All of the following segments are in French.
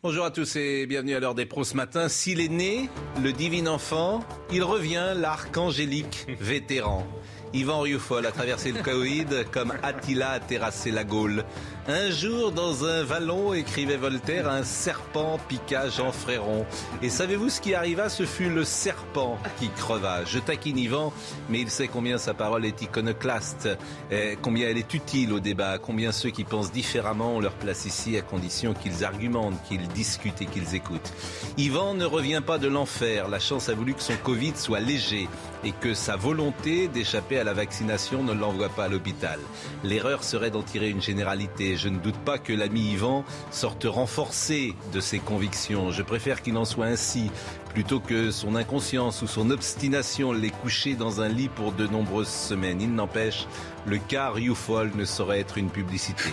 Bonjour à tous et bienvenue à l'heure des pros ce matin. S'il est né, le divin enfant, il revient l'archangélique vétéran. Yvan Rioufol a traversé le Covid comme Attila a terrassé la Gaule. Un jour, dans un vallon, écrivait Voltaire, un serpent piqua Jean Fréron. Et savez-vous ce qui arriva ? Ce fut le serpent qui creva. Je taquine Yvan, mais il sait combien sa parole est iconoclaste, combien elle est utile au débat, combien ceux qui pensent différemment ont leur place ici à condition qu'ils argumentent, qu'ils discutent et qu'ils écoutent. Yvan ne revient pas de l'enfer. La chance a voulu que son Covid soit léger et que sa volonté d'échapper à la vaccination ne l'envoie pas à l'hôpital. L'erreur serait d'en tirer une généralité. Je ne doute pas que l'ami Yvan sorte renforcé de ses convictions. Je préfère qu'il en soit ainsi, plutôt que son inconscience ou son obstination l'ait couché dans un lit pour de nombreuses semaines. Il n'empêche, le cas Rioufol ne saurait être une publicité.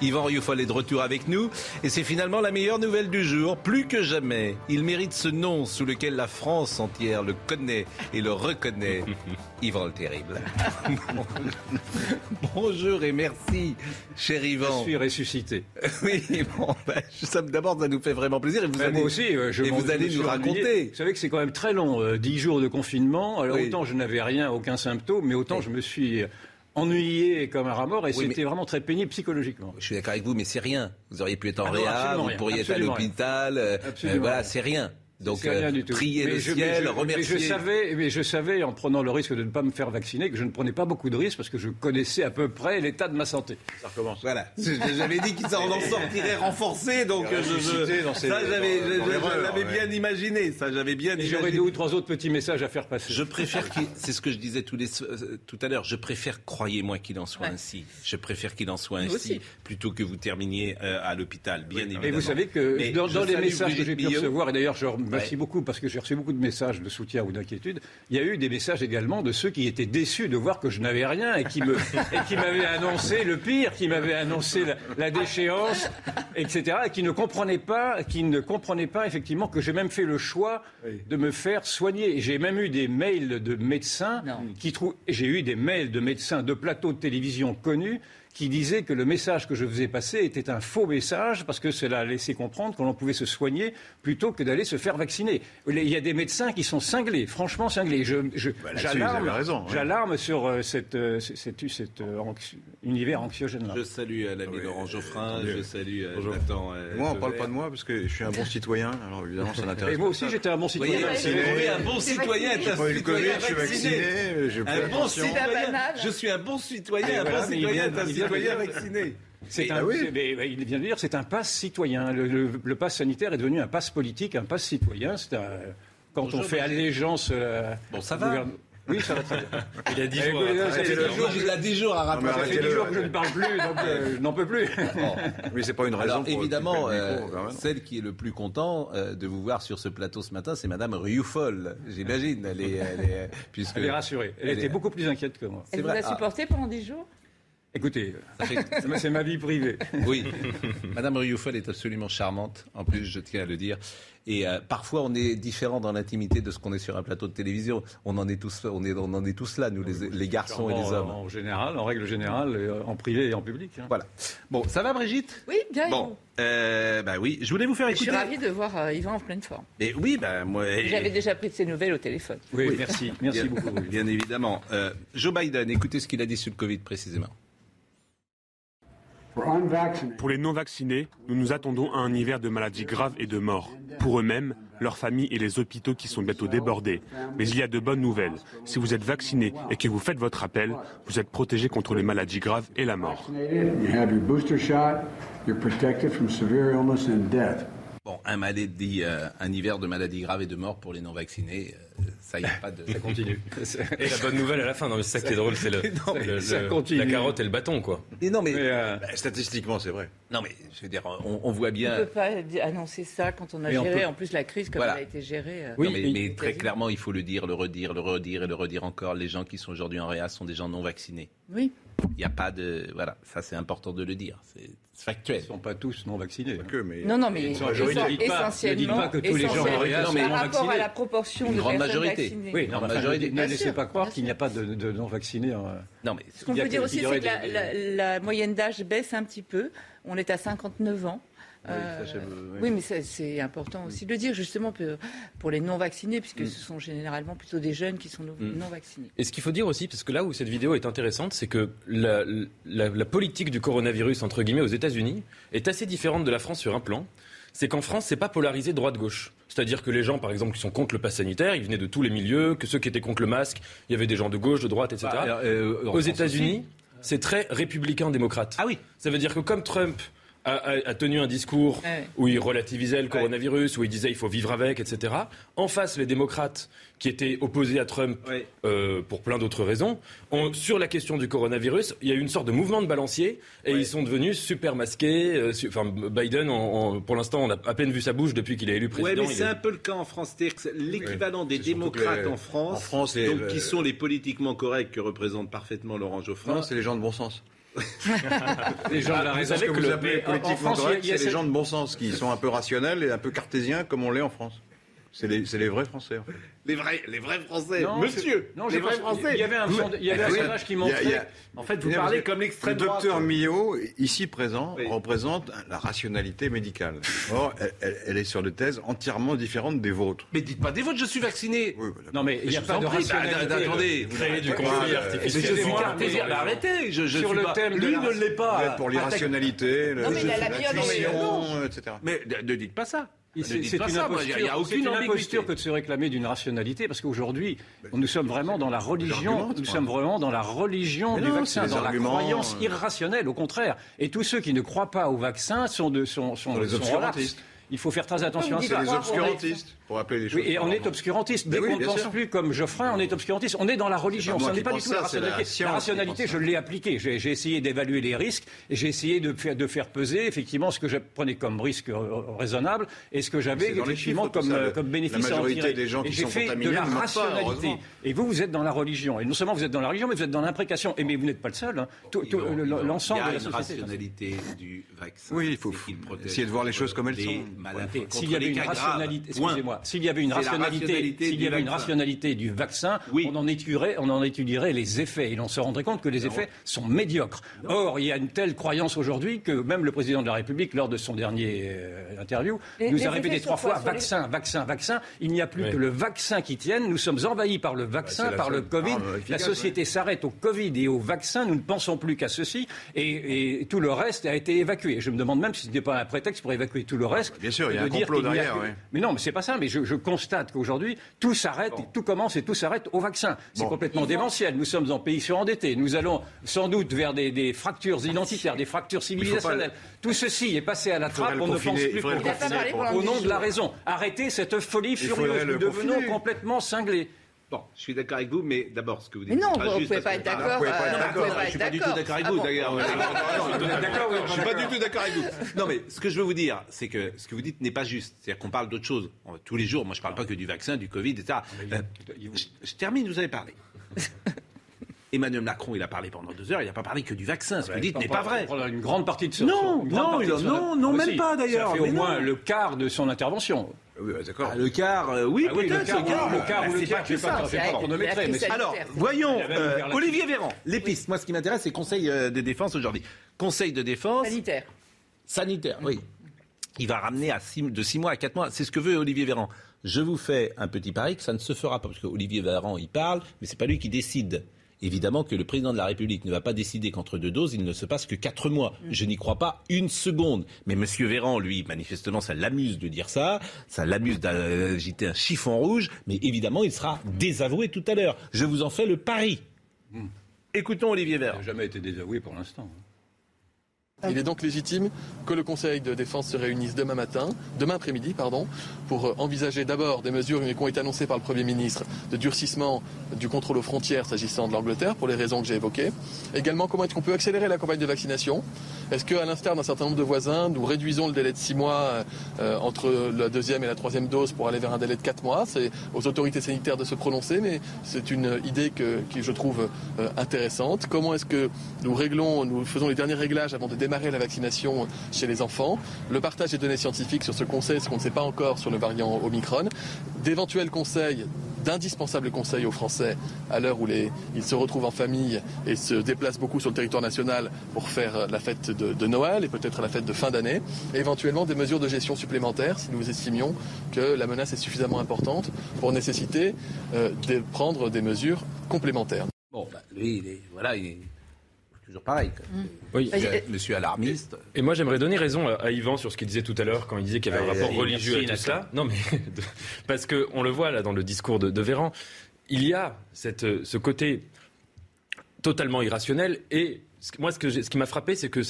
Yvan Rioufol est de retour avec nous et c'est finalement la meilleure nouvelle du jour. Plus que jamais, il mérite ce nom sous lequel la France entière le connaît et le reconnaît. Yvan le Terrible. Bonjour et merci, cher Yvan. Je suis ressuscité. Oui, bon, d'abord, ça nous fait vraiment plaisir. Et vous allez, moi aussi, vous allez nous raconter. Vous savez que c'est quand même très long, 10 jours de confinement. Alors oui. Autant je n'avais rien, aucun symptôme, mais autant je me suis ennuyé comme un rat mort et oui, c'était vraiment très pénible psychologiquement. Je suis d'accord avec vous, mais c'est rien. Vous auriez pu être en réa, vous pourriez être à l'hôpital. Voilà, c'est rien. Donc, prier le ciel, remercier. Mais je savais, en prenant le risque de ne pas me faire vacciner, que je ne prenais pas beaucoup de risques parce que je connaissais à peu près l'état de ma santé. Ça recommence. Voilà. J'avais dit qu'il en sortirait renforcé, donc je l'avais bien imaginé. J'aurais 2 ou 3 autres petits messages à faire passer. Je préfère, c'est ce que je disais tout à l'heure, je préfère, croyez-moi, qu'il en soit ainsi. Je préfère qu'il en soit ainsi plutôt que vous terminiez à l'hôpital, bien évidemment. Et vous savez que dans les messages que j'ai pu recevoir, et d'ailleurs, merci beaucoup, parce que j'ai reçu beaucoup de messages de soutien ou d'inquiétude. Il y a eu des messages également de ceux qui étaient déçus de voir que je n'avais rien et qui m'avaient annoncé le pire, qui m'avaient annoncé la déchéance, etc. Et qui ne comprenaient pas effectivement que j'ai même fait le choix de me faire soigner. J'ai même eu des mails de médecins de plateaux de télévision connus qui disaient que le message que je faisais passer était un faux message parce que cela laissait comprendre qu'on pouvait se soigner plutôt que d'aller se faire vacciner. Il y a des médecins qui sont cinglés, franchement cinglés. J'alarme sur cet univers anxiogène-là. Je salue l'ami Laurent Joffrin, je salue Nathan. Moi, on ne parle pas de moi parce que je suis un bon citoyen, alors évidemment ça n'intéresse pas. Et moi aussi j'étais un bon citoyen. Un bon citoyen est un citoyen vacciné. Je suis un bon citoyen, un bon citoyen vacciné. Il vient de dire, c'est un pass citoyen. Le pass sanitaire est devenu un pass politique, un pass citoyen. C'est allégeance. Ça va. Oui, ça va très bien. Il a 10 jours. Il a 10 jours à rappeler. Ça fait 10 jours que je ne parle plus, donc je n'en peux plus. Mais c'est pas une raison. Alors, évidemment, celle qui est le plus contente de vous voir sur ce plateau ce matin, c'est Madame Rioufol. J'imagine. Elle est rassurée. Elle était beaucoup plus inquiète que moi. Elle vous a supporté pendant 10 jours ? Écoutez, c'est ma vie privée. Oui, Madame Rioufol est absolument charmante, en plus je tiens à le dire. Et parfois on est différent dans l'intimité de ce qu'on est sur un plateau de télévision. On en est tous là, nous les garçons et les hommes. En règle générale, en privé et en public. Hein. Voilà. Bon, ça va Brigitte ? Oui, bien. Bon. Oui, je voulais vous faire écouter. Je suis ravi de voir Yvan en pleine forme. Et oui, moi. J'avais déjà pris de ses nouvelles au téléphone. Oui, merci beaucoup. Bien évidemment. Joe Biden, écoutez ce qu'il a dit sur le Covid précisément. Pour les non-vaccinés, nous nous attendons à un hiver de maladies graves et de morts. Pour eux-mêmes, leurs familles et les hôpitaux qui sont bientôt débordés. Mais il y a de bonnes nouvelles. Si vous êtes vacciné et que vous faites votre rappel, vous êtes protégé contre les maladies graves et la mort. Bon, un hiver de maladies graves et de morts pour les non-vaccinés. Ça, y a pas de... ça continue. Et la bonne nouvelle à la fin, non, mais c'est ça qui est drôle, c'est la carotte et le bâton, quoi. Et non, mais statistiquement, c'est vrai. Non, mais je veux dire, on voit bien. On ne peut pas annoncer ça quand on a géré, en plus, la crise comme elle a été gérée. Oui, non, mais très clairement, il faut le dire, le redire encore. Les gens qui sont aujourd'hui en réa sont des gens non vaccinés. Oui. Il n'y a pas de... Voilà, ça c'est important de le dire, c'est factuel. Ils ne sont pas tous non vaccinés. Pas que, mais... Non, mais essentiellement... Ne dites pas que tous les gens en réa sont non vaccinés. Par rapport à la proportion de personnes vaccinées. Oui, ne laissez pas croire qu'il n'y a pas de non vaccinés. Non, mais... Ce qu'on peut dire aussi, c'est que la moyenne d'âge baisse un petit peu. On est à 59 ans. Oui, mais c'est important aussi de le dire, justement, pour les non-vaccinés, puisque ce sont généralement plutôt des jeunes qui sont non-vaccinés. Et ce qu'il faut dire aussi, parce que là où cette vidéo est intéressante, c'est que la politique du coronavirus, entre guillemets, aux États-Unis est assez différente de la France sur un plan. C'est qu'en France, c'est pas polarisé droite-gauche. C'est-à-dire que les gens, par exemple, qui sont contre le pass sanitaire, ils venaient de tous les milieux, que ceux qui étaient contre le masque, il y avait des gens de gauche, de droite, etc. Aux États-Unis, c'est très républicain-démocrate. Ah oui. Ça veut dire que comme Trump... a tenu un discours où il relativisait le coronavirus, où il disait il faut vivre avec, etc. En face, les démocrates qui étaient opposés à Trump pour plein d'autres raisons, sur la question du coronavirus, il y a eu une sorte de mouvement de balancier et ils sont devenus super masqués. Biden, pour l'instant, on a à peine vu sa bouche depuis qu'il est élu président. Oui, mais c'est un peu le cas en France. C'est-à-dire que l'équivalent des démocrates en France donc, qui sont les politiquement corrects que représente parfaitement Laurent Joffrin. Non, c'est les gens de bon sens. Les gens de la raison que vous appelez politiquement corrects, c'est les gens de bon sens qui sont un peu rationnels et un peu cartésiens comme on l'est en France. C'est les vrais Français. En fait. Les vrais Français. Non, monsieur. Non, les vrais Français. Il y avait un sondage qui montrait. En fait, vous parlez comme l'extrême droite. Le docteur Millot, ici présent, représente la rationalité médicale. Or, elle est sur des thèses entièrement différentes des vôtres. Mais dites pas des vôtres. Je suis vacciné. Oui, voilà. Non, mais il n'y a pas de rationalité. Attendez, vous créez du conflit artificiel. Je suis cartésien. Arrêtez. Sur le thème, lui ne l'est pas. Pour l'irrationalité, l'addiction, etc. Mais ne dites pas ça. C'est une imposture que de se réclamer d'une rationalité, parce qu'aujourd'hui, nous sommes vraiment dans la religion, du vaccin, dans la croyance irrationnelle, au contraire. Et tous ceux qui ne croient pas au vaccin sont les obscurantistes. Il faut faire très attention à ça. C'est les obscurantistes, pour appeler les choses. Oui, et on est obscurantiste. Dès qu'on ne pense plus comme Joffrin, on est obscurantiste. On est dans la religion. Ce n'est pas du tout la rationalité. La rationalité, je l'ai appliquée. J'ai essayé d'évaluer les risques. Et j'ai essayé de faire peser, effectivement, ce que je prenais comme risque raisonnable et ce que j'avais, effectivement, comme bénéfice à en tirer. Et j'ai fait de la rationalité. Et vous êtes dans la religion. Et non seulement vous êtes dans la religion, mais vous êtes dans l'imprécation. Mais vous n'êtes pas le seul. L'ensemble de la société. Il y a une rationalité du vaccin. Oui, il faut essayer de voir les choses comme elles sont. S'il y avait une rationalité du vaccin, on en étudierait les effets. Et on se rendrait compte que les effets sont médiocres. Non. Or, il y a une telle croyance aujourd'hui que même le président de la République, lors de son dernier interview, nous a répété 3 fois vaccin. Il n'y a plus que le vaccin qui tienne. Nous sommes envahis par le vaccin, par le Covid. La société s'arrête au Covid et au vaccin. Nous ne pensons plus qu'à ceci. Et tout le reste a été évacué. Je me demande même si ce n'est pas un prétexte pour évacuer tout le reste. Bien sûr, il y a un complot derrière. Oui. Mais non, mais c'est pas ça. Mais je constate qu'aujourd'hui, tout s'arrête, tout commence et tout s'arrête au vaccin. C'est complètement démentiel. Nous sommes en pays surendetté. Nous allons sans doute vers des fractures identitaires, des fractures civilisationnelles. Tout ceci est passé à la trappe. On ne pense plus au nom de la raison. Arrêtez cette folie furieuse. Nous devenons complètement cinglés. Bon, je suis d'accord avec vous, mais d'abord, ce que vous dites... Mais non, vous ne pouvez pas être d'accord. Je ne suis pas du tout d'accord avec vous, d'ailleurs. Je ne suis pas du tout d'accord avec vous. Non, mais ce que je veux vous dire, c'est que ce que vous dites n'est pas juste. C'est-à-dire qu'on parle d'autre chose. Tous les jours, moi, je ne parle pas que du vaccin, du Covid, etc. Je termine, vous avez parlé. Emmanuel Macron, il a parlé pendant 2 heures, il n'a pas parlé que du vaccin. Ce que vous dites n'est pas vrai. Une grande partie de son... Non, même pas, d'ailleurs. Ça fait au moins le quart de son intervention. Oui, d'accord. Le quart, oui, peut-être. Le quart, je ne sais pas. Alors, voyons, Olivier Véran, les pistes. Moi, ce qui m'intéresse, c'est Conseil des défenses aujourd'hui. Conseil de défense... Sanitaire, oui. Il va ramener de 6 mois à 4 mois. C'est ce que veut Olivier Véran. Je vous fais un petit pari que ça ne se fera pas, parce qu'Olivier Véran, il parle, mais ce n'est pas lui qui décide. Évidemment que le président de la République ne va pas décider qu'entre 2 doses, il ne se passe que 4 mois. Je n'y crois pas une seconde. Mais M. Véran, lui, manifestement, ça l'amuse de dire ça, ça l'amuse d'agiter un chiffon rouge, mais évidemment, il sera désavoué tout à l'heure. Je vous en fais le pari. Écoutons Olivier Véran. Il n'a jamais été désavoué pour l'instant. Il est donc légitime que le Conseil de défense se réunisse demain après-midi, pour envisager d'abord des mesures qui ont été annoncées par le Premier ministre de durcissement du contrôle aux frontières s'agissant de l'Angleterre, pour les raisons que j'ai évoquées. Également, comment est-ce qu'on peut accélérer la campagne de vaccination? Est-ce qu'à l'instar d'un certain nombre de voisins, nous réduisons le délai de 6 mois entre la deuxième et la troisième dose pour aller vers un délai de 4 mois? C'est aux autorités sanitaires de se prononcer, mais c'est une idée qui je trouve intéressante. Comment est-ce que nous faisons les derniers réglages avant de démarrer la vaccination chez les enfants, le partage des données scientifiques sur ce qu'on sait, ce qu'on ne sait pas encore sur le variant Omicron, d'éventuels conseils, d'indispensables conseils aux Français à l'heure où ils se retrouvent en famille et se déplacent beaucoup sur le territoire national pour faire la fête de Noël et peut-être la fête de fin d'année, et éventuellement des mesures de gestion supplémentaires si nous estimions que la menace est suffisamment importante pour nécessiter de prendre des mesures complémentaires. Bon, lui, il est toujours pareil. Oui. Monsieur alarmiste. Et moi, j'aimerais donner raison à Yvan sur ce qu'il disait tout à l'heure quand il disait qu'il y avait un rapport religieux à tout cela. Non, mais parce qu'on le voit là dans le discours de Véran, il y a ce côté totalement irrationnel. Et moi, ce qui m'a frappé, c'est que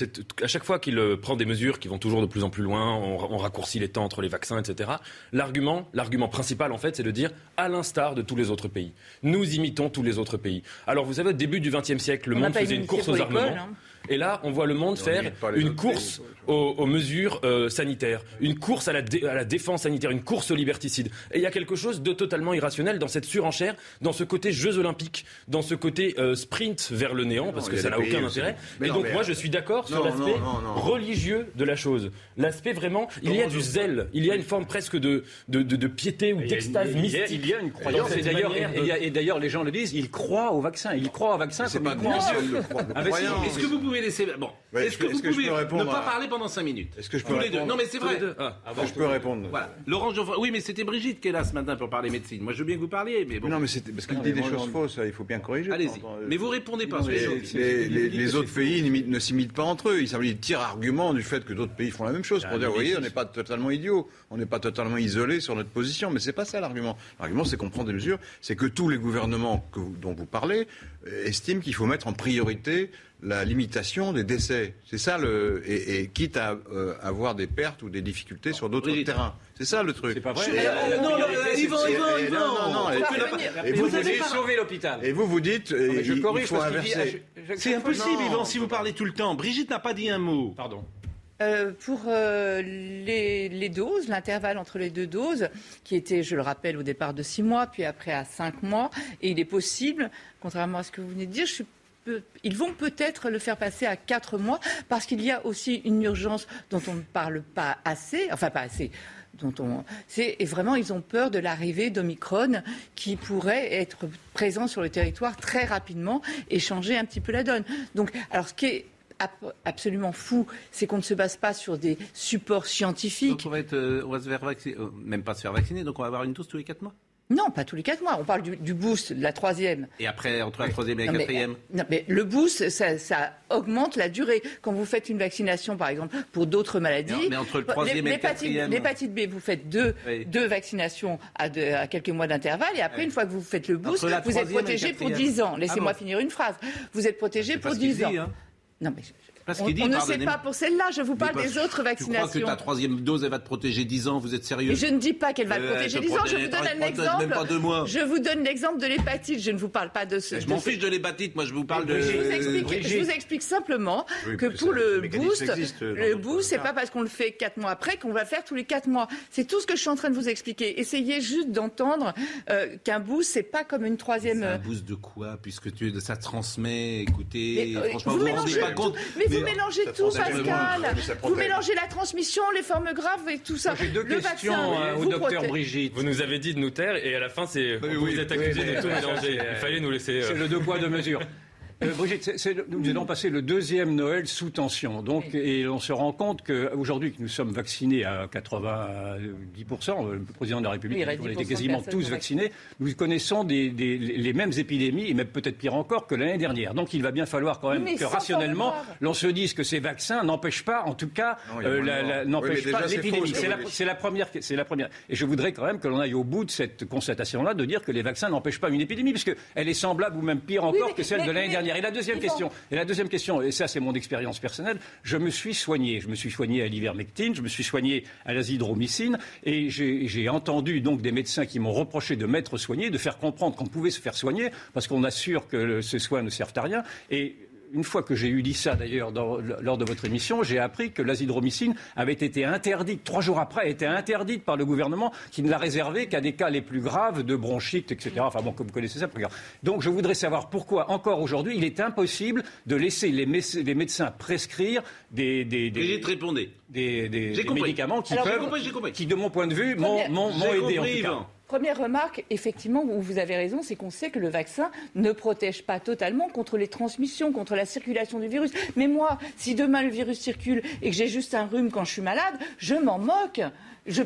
à chaque fois qu'il prend des mesures qui vont toujours de plus en plus loin, on raccourcit les temps entre les vaccins, etc. L'argument principal, en fait, c'est de dire à l'instar de tous les autres pays. Nous imitons tous les autres pays. Alors, vous savez, au début du XXe siècle, le monde faisait une course aux armements. Et là, on voit le monde faire une course aux mesures sanitaires, une course à la défense sanitaire, une course au liberticide. Et il y a quelque chose de totalement irrationnel dans cette surenchère, dans ce côté Jeux Olympiques, dans ce côté sprint vers le néant, parce que ça n'a aucun intérêt. Et donc moi, je suis d'accord sur l'aspect religieux de la chose. L'aspect vraiment, il y a du zèle, il y a une forme presque de piété ou d'extase mystique. Il y a une croyance. Et d'ailleurs, les gens le disent, ils croient au vaccin. Ils croient au vaccin comme ils croient. Est-ce que vous pouvez laisser... Bon, ouais, est-ce que vous pouvez ne pas parler pendant 5 minutes? Est-ce que je peux répondre? Non, mais c'est vrai. Je peux répondre. Voilà. Laurent Joffrin. Oui, mais c'était Brigitte qui est là ce matin pour parler médecine. Moi, je veux bien que vous parliez, mais bon. Non, mais c'était parce qu'il dit des choses fausses. Il faut bien corriger. Allez-y. Mais vous répondez pas. Les autres pays ne s'imitent pas entre eux. Ils tirent argument du fait que d'autres pays font la même chose pour dire, vous voyez, on n'est pas totalement idiots, on n'est pas totalement isolés sur notre position. Mais c'est pas ça l'argument. L'argument, c'est qu'on prend des mesures. C'est que tous les gouvernements dont vous parlez estiment qu'il faut mettre en priorité la limitation des décès. C'est ça quitte à avoir des pertes ou des difficultés sur d'autres terrains. C'est ça le truc. C'est pas vrai. Yvan, vous avez sauvé l'hôpital. Et vous dites, il faut inverser. C'est impossible, Yvan, si vous parlez tout le temps. Brigitte n'a pas dit un mot. Pardon. Pour les doses, l'intervalle entre les deux doses, qui était, je le rappelle, au départ de 6 mois, puis après à 5 mois, et il est possible, contrairement à ce que vous venez de dire, ils vont peut-être le faire passer à 4 mois, parce qu'il y a aussi une urgence dont on ne parle pas assez, et vraiment, ils ont peur de l'arrivée d'Omicron qui pourrait être présent sur le territoire très rapidement et changer un petit peu la donne. Donc, alors, ce qui est absolument fou, c'est qu'on ne se base pas sur des supports scientifiques. Donc on va se faire vacciner, donc on va avoir une dose tous les 4 mois. Non, pas tous les 4 mois. On parle du boost, de la 3e. Et après, entre la 3e et la 4e. Non, mais le boost, ça augmente la durée. Quand vous fêtes une vaccination, par exemple, pour d'autres maladies... Non, mais entre le 3e et le 4e... L'hépatite B, vous faites deux vaccinations à quelques mois d'intervalle. Et après, une fois que vous faites le boost, vous êtes protégé pour 10 ans. Laissez-moi finir une phrase. Vous êtes protégé pour 10 ans. Dit, hein. Non, mais... On ne sait pas pour celle-là, je vous parle des autres vaccinations. Tu crois que ta 3e dose, elle va te protéger 10 ans, vous êtes sérieux? Et je ne dis pas qu'elle va te protéger 10 ans, je vous donne un exemple. Je vous donne l'exemple de l'hépatite, je ne vous parle pas de ce... Je m'en fiche de l'hépatite, moi je vous parle de... Je vous explique simplement que pour le boost, c'est pas parce qu'on le fait 4 mois après qu'on va le faire tous les 4 mois. C'est tout ce que je suis en train de vous expliquer. Essayez juste d'entendre qu'un boost, c'est pas comme une 3e... Un boost de quoi? Puisque ça transmet, écoutez... Franchement, vous ne vous rendez pas compte... Vous mélangez tout, Pascal. Vous mélangez la transmission, les formes graves et tout ça. J'ai deux questions au docteur Brigitte. Vous nous avez dit de nous taire et à la fin, vous êtes accusé de tout mélanger. Il fallait nous laisser... C'est le deux poids, deux mesures. Brigitte, nous allons passer le deuxième Noël sous tension. Donc, et on se rend compte qu'aujourd'hui que nous sommes vaccinés à 90%, le président de la République a été quasiment tous vaccinés, nous connaissons les mêmes épidémies, et même peut-être pire encore que l'année dernière. Donc il va bien falloir quand même que rationnellement, l'on se dise que ces vaccins n'empêchent pas, en tout cas, l'épidémie. C'est la première. Et je voudrais quand même que l'on aille au bout de cette constatation-là, de dire que les vaccins n'empêchent pas une épidémie, puisque elle est semblable ou même pire encore que celle de l'année dernière. dernière. Et la deuxième question, et ça c'est mon expérience personnelle, je me suis soigné. Je me suis soigné à l'ivermectine, je me suis soigné à l'azithromycine, et j'ai entendu donc des médecins qui m'ont reproché de m'être soigné, de faire comprendre qu'on pouvait se faire soigner, parce qu'on assure que ces soins ne servent à rien. Et une fois que j'ai dit ça, d'ailleurs, lors de votre émission, j'ai appris que l'azithromycine avait été interdite, 3 jours après, a été interdite par le gouvernement, qui ne l'a réservée qu'à des cas les plus graves de bronchite, etc. Enfin bon, comme vous connaissez ça. Donc je voudrais savoir pourquoi, encore aujourd'hui, il est impossible de laisser les médecins prescrire des médicaments qui qui, de mon point de vue, m'ont aidé en tout cas. Première remarque, effectivement, où vous avez raison, c'est qu'on sait que le vaccin ne protège pas totalement contre les transmissions, contre la circulation du virus. Mais moi, si demain le virus circule et que j'ai juste un rhume quand je suis malade, je m'en moque. Ce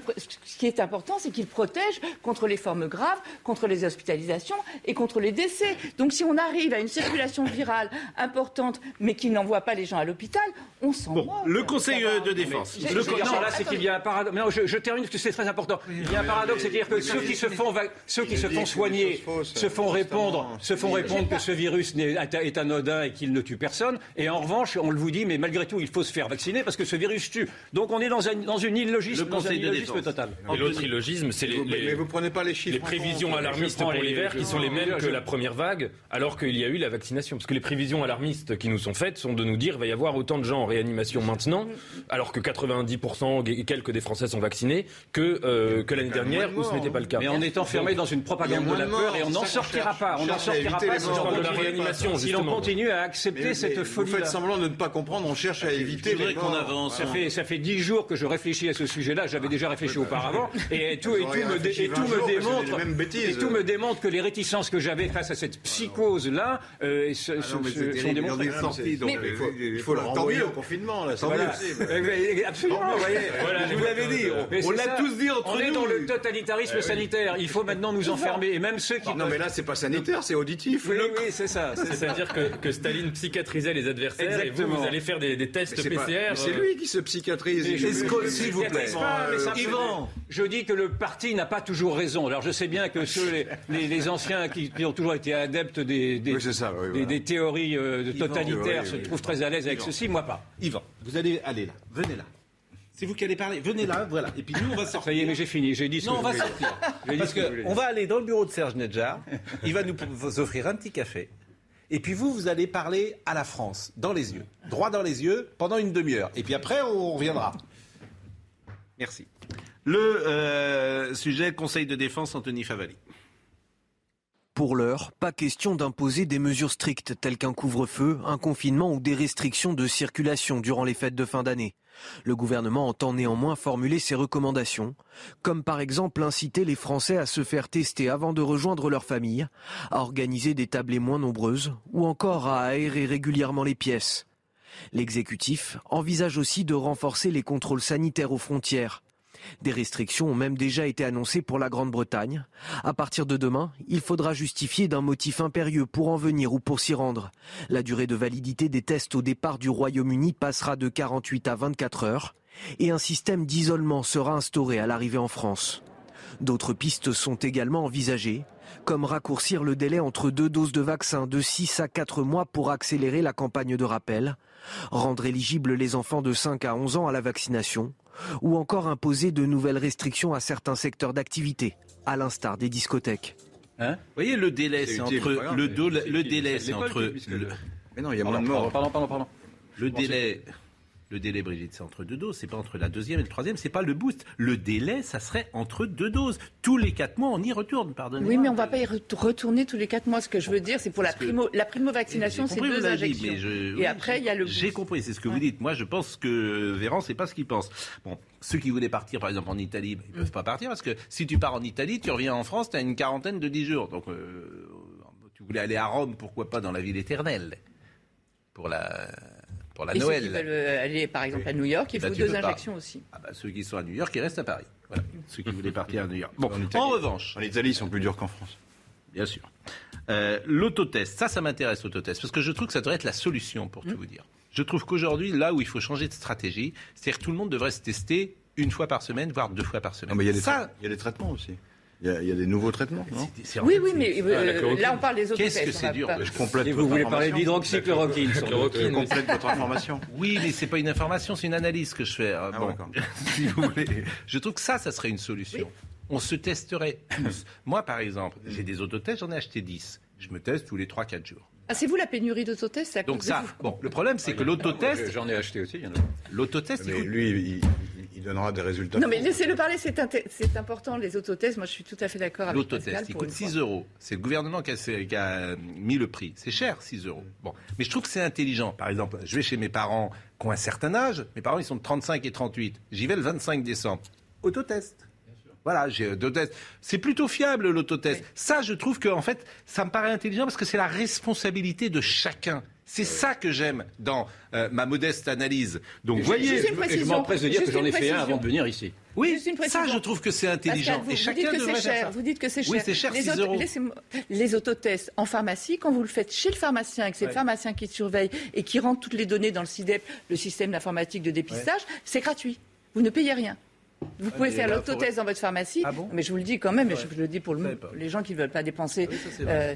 qui est important, c'est qu'il protège contre les formes graves, contre les hospitalisations et contre les décès. Donc si on arrive à une circulation virale importante, mais qu'il n'envoie pas les gens à l'hôpital, on s'en moque. Le Conseil de défense. Qu'il y a un paradoxe. Non, je termine parce que c'est très important. Il y a un paradoxe, c'est-à-dire que ceux qui se font soigner se font répondre que ce virus est anodin et qu'il ne tue personne. Et en revanche, on le vous dit, mais malgré tout, il faut se faire vacciner parce que ce virus tue. Donc on est dans une illogisme. Et l'autre illogisme, c'est les prévisions alarmistes pour l'hiver qui sont les mêmes que la première vague, alors qu'il y a eu la vaccination. Parce que les prévisions alarmistes qui nous sont faites sont de nous dire qu'il va y avoir autant de gens en réanimation maintenant, alors que 90% et quelques des Français sont vaccinés, que l'année dernière, où ce n'était pas le cas. Mais on est enfermé dans une propagande de la peur et on n'en sortira pas. On n'en sortira pas si l'on continue à accepter cette folie. Vous faites semblant de ne pas comprendre, on cherche à éviter. C'est vrai qu'on avance. Ça fait 10 jours que je réfléchis à ce sujet-là. J'avais déjà réfléchi auparavant et tout me démontre que les réticences que j'avais face à cette psychose-là sont démontrées. Il faut la renvoyer au confinement. Absolument. Je vous l'avais dit. On l'a tous dit entre nous. On est dans le totalitarisme sanitaire. Il faut maintenant nous enfermer. Et même ceux qui... Non, mais là, c'est pas sanitaire, c'est auditif. Oui, c'est ça. C'est-à-dire que Staline psychiatrisait les adversaires et vous allez faire des tests PCR. C'est lui qui se psychiatrise. S'il vous plaît. Yvan, je dis que le parti n'a pas toujours raison. Alors je sais bien que les anciens qui ont toujours été adeptes des théories totalitaires se trouvent très à l'aise avec ceci, moi pas. Yvan, vous allez là, venez là. C'est vous qui allez parler, venez là, voilà. Et puis nous, on va sortir. Ça y est, mais j'ai fini, j'ai dit ce que je voulais dire. Non, on va sortir. Parce qu'on va aller dans le bureau de Serge Nedjar, il va nous offrir un petit café. Et puis vous allez parler à la France, dans les yeux, droit dans les yeux, pendant une demi-heure. Et puis après, on reviendra. Merci. Le sujet Conseil de défense, Anthony Favali. Pour l'heure, pas question d'imposer des mesures strictes telles qu'un couvre-feu, un confinement ou des restrictions de circulation durant les fêtes de fin d'année. Le gouvernement entend néanmoins formuler ses recommandations, comme par exemple inciter les Français à se faire tester avant de rejoindre leur famille, à organiser des tablées moins nombreuses ou encore à aérer régulièrement les pièces. L'exécutif envisage aussi de renforcer les contrôles sanitaires aux frontières. Des restrictions ont même déjà été annoncées pour la Grande-Bretagne. À partir de demain, il faudra justifier d'un motif impérieux pour en venir ou pour s'y rendre. La durée de validité des tests au départ du Royaume-Uni passera de 48 à 24 heures et un système d'isolement sera instauré à l'arrivée en France. D'autres pistes sont également envisagées, comme raccourcir le délai entre 2 doses de vaccin de 6 à 4 mois pour accélérer la campagne de rappel, rendre éligibles les enfants de 5 à 11 ans à la vaccination, ou encore imposer de nouvelles restrictions à certains secteurs d'activité, à l'instar des discothèques. Vous voyez, le délai, c'est entre... Le délai, c'est entre... Mais non, il y a moins de morts. Pardon. Le délai, Brigitte, c'est entre 2 doses, c'est pas entre la 2e et le 3e, c'est pas le boost. Le délai, ça serait entre 2 doses. Tous les 4 mois, on y retourne, pardonnez-moi. Oui, mais on va pas y retourner tous les 4 mois. Ce que je veux dire, c'est pour la primo-vaccination, c'est 2 injections. Et après, il y a le boost. J'ai compris, c'est ce que vous dites. Moi, je pense que Véran, c'est pas ce qu'il pense. Bon, ceux qui voulaient partir, par exemple, en Italie, ils peuvent pas partir, parce que si tu pars en Italie, tu reviens en France, tu as une quarantaine de 10 jours. Donc, tu voulais aller à Rome, pourquoi pas dans la ville éternelle pour la... Pour la Noël. Ceux qui veulent aller, par exemple, à New York, il faut 2 injections aussi. Ah bah, ceux qui sont à New York, ils restent à Paris. Voilà. Ceux qui voulaient partir à New York. Bon, en revanche... En Italie, ils sont plus durs qu'en France. Bien sûr. L'autotest, ça m'intéresse, l'autotest, parce que je trouve que ça devrait être la solution, pour tout vous dire. Je trouve qu'aujourd'hui, là où il faut changer de stratégie, c'est-à-dire que tout le monde devrait se tester 1 fois par semaine, voire 2 fois par semaine. Non, mais il y a des traitements aussi. Il y a des nouveaux traitements, non ? Oui, mais là, on parle des autres. Qu'est-ce que c'est dur ? Je complète. Et vous voulez parler d'hydroxychloroquine. Je complète votre information. Oui, mais c'est pas une information, c'est une analyse que je fais. Bon, si vous voulez, je trouve que ça serait une solution. On se testerait tous. Moi, par exemple, j'ai des autotests, j'en ai acheté 10. Je me teste tous les 3-4 jours. Ah, c'est vous la pénurie d'autotests, à cause de ça, vous. Bon, le problème, c'est que l'autotest... J'en ai acheté aussi, il y en a. L'autotest... Mais lui, il donnera des résultats. Non, mais laissez-le parler, c'est important, les autotests. Moi, je suis tout à fait d'accord avec Pascal. L'autotest, il coûte 6 €. C'est le gouvernement qui a mis le prix. C'est cher, 6 €. Bon, mais je trouve que c'est intelligent. Par exemple, je vais chez mes parents qui ont un certain âge. Mes parents, ils sont de 35 et 38. J'y vais le 25 décembre. Autotest. Voilà, j'ai autotest. C'est plutôt fiable, l'autotest. Oui. Ça, je trouve que, en fait, ça me paraît intelligent parce que c'est la responsabilité de chacun. C'est ça que j'aime dans ma modeste analyse. Donc, voyez, je m'empresse de dire que j'en ai fait un avant de venir ici. Oui, ça, je trouve que c'est intelligent. Pascal, vous, et chacun devrait faire ça. Vous dites que c'est cher. Oui, c'est cher, 6 €. Les autotests en pharmacie, quand vous le faites chez le pharmacien et que c'est le pharmacien qui te surveille et qui rentre toutes les données dans le SIDEP, le système d'informatique de dépistage, c'est gratuit. Vous ne payez rien. Vous pouvez faire l'autotest dans votre pharmacie, mais je vous le dis quand même, je le dis pour les gens qui ne veulent pas dépenser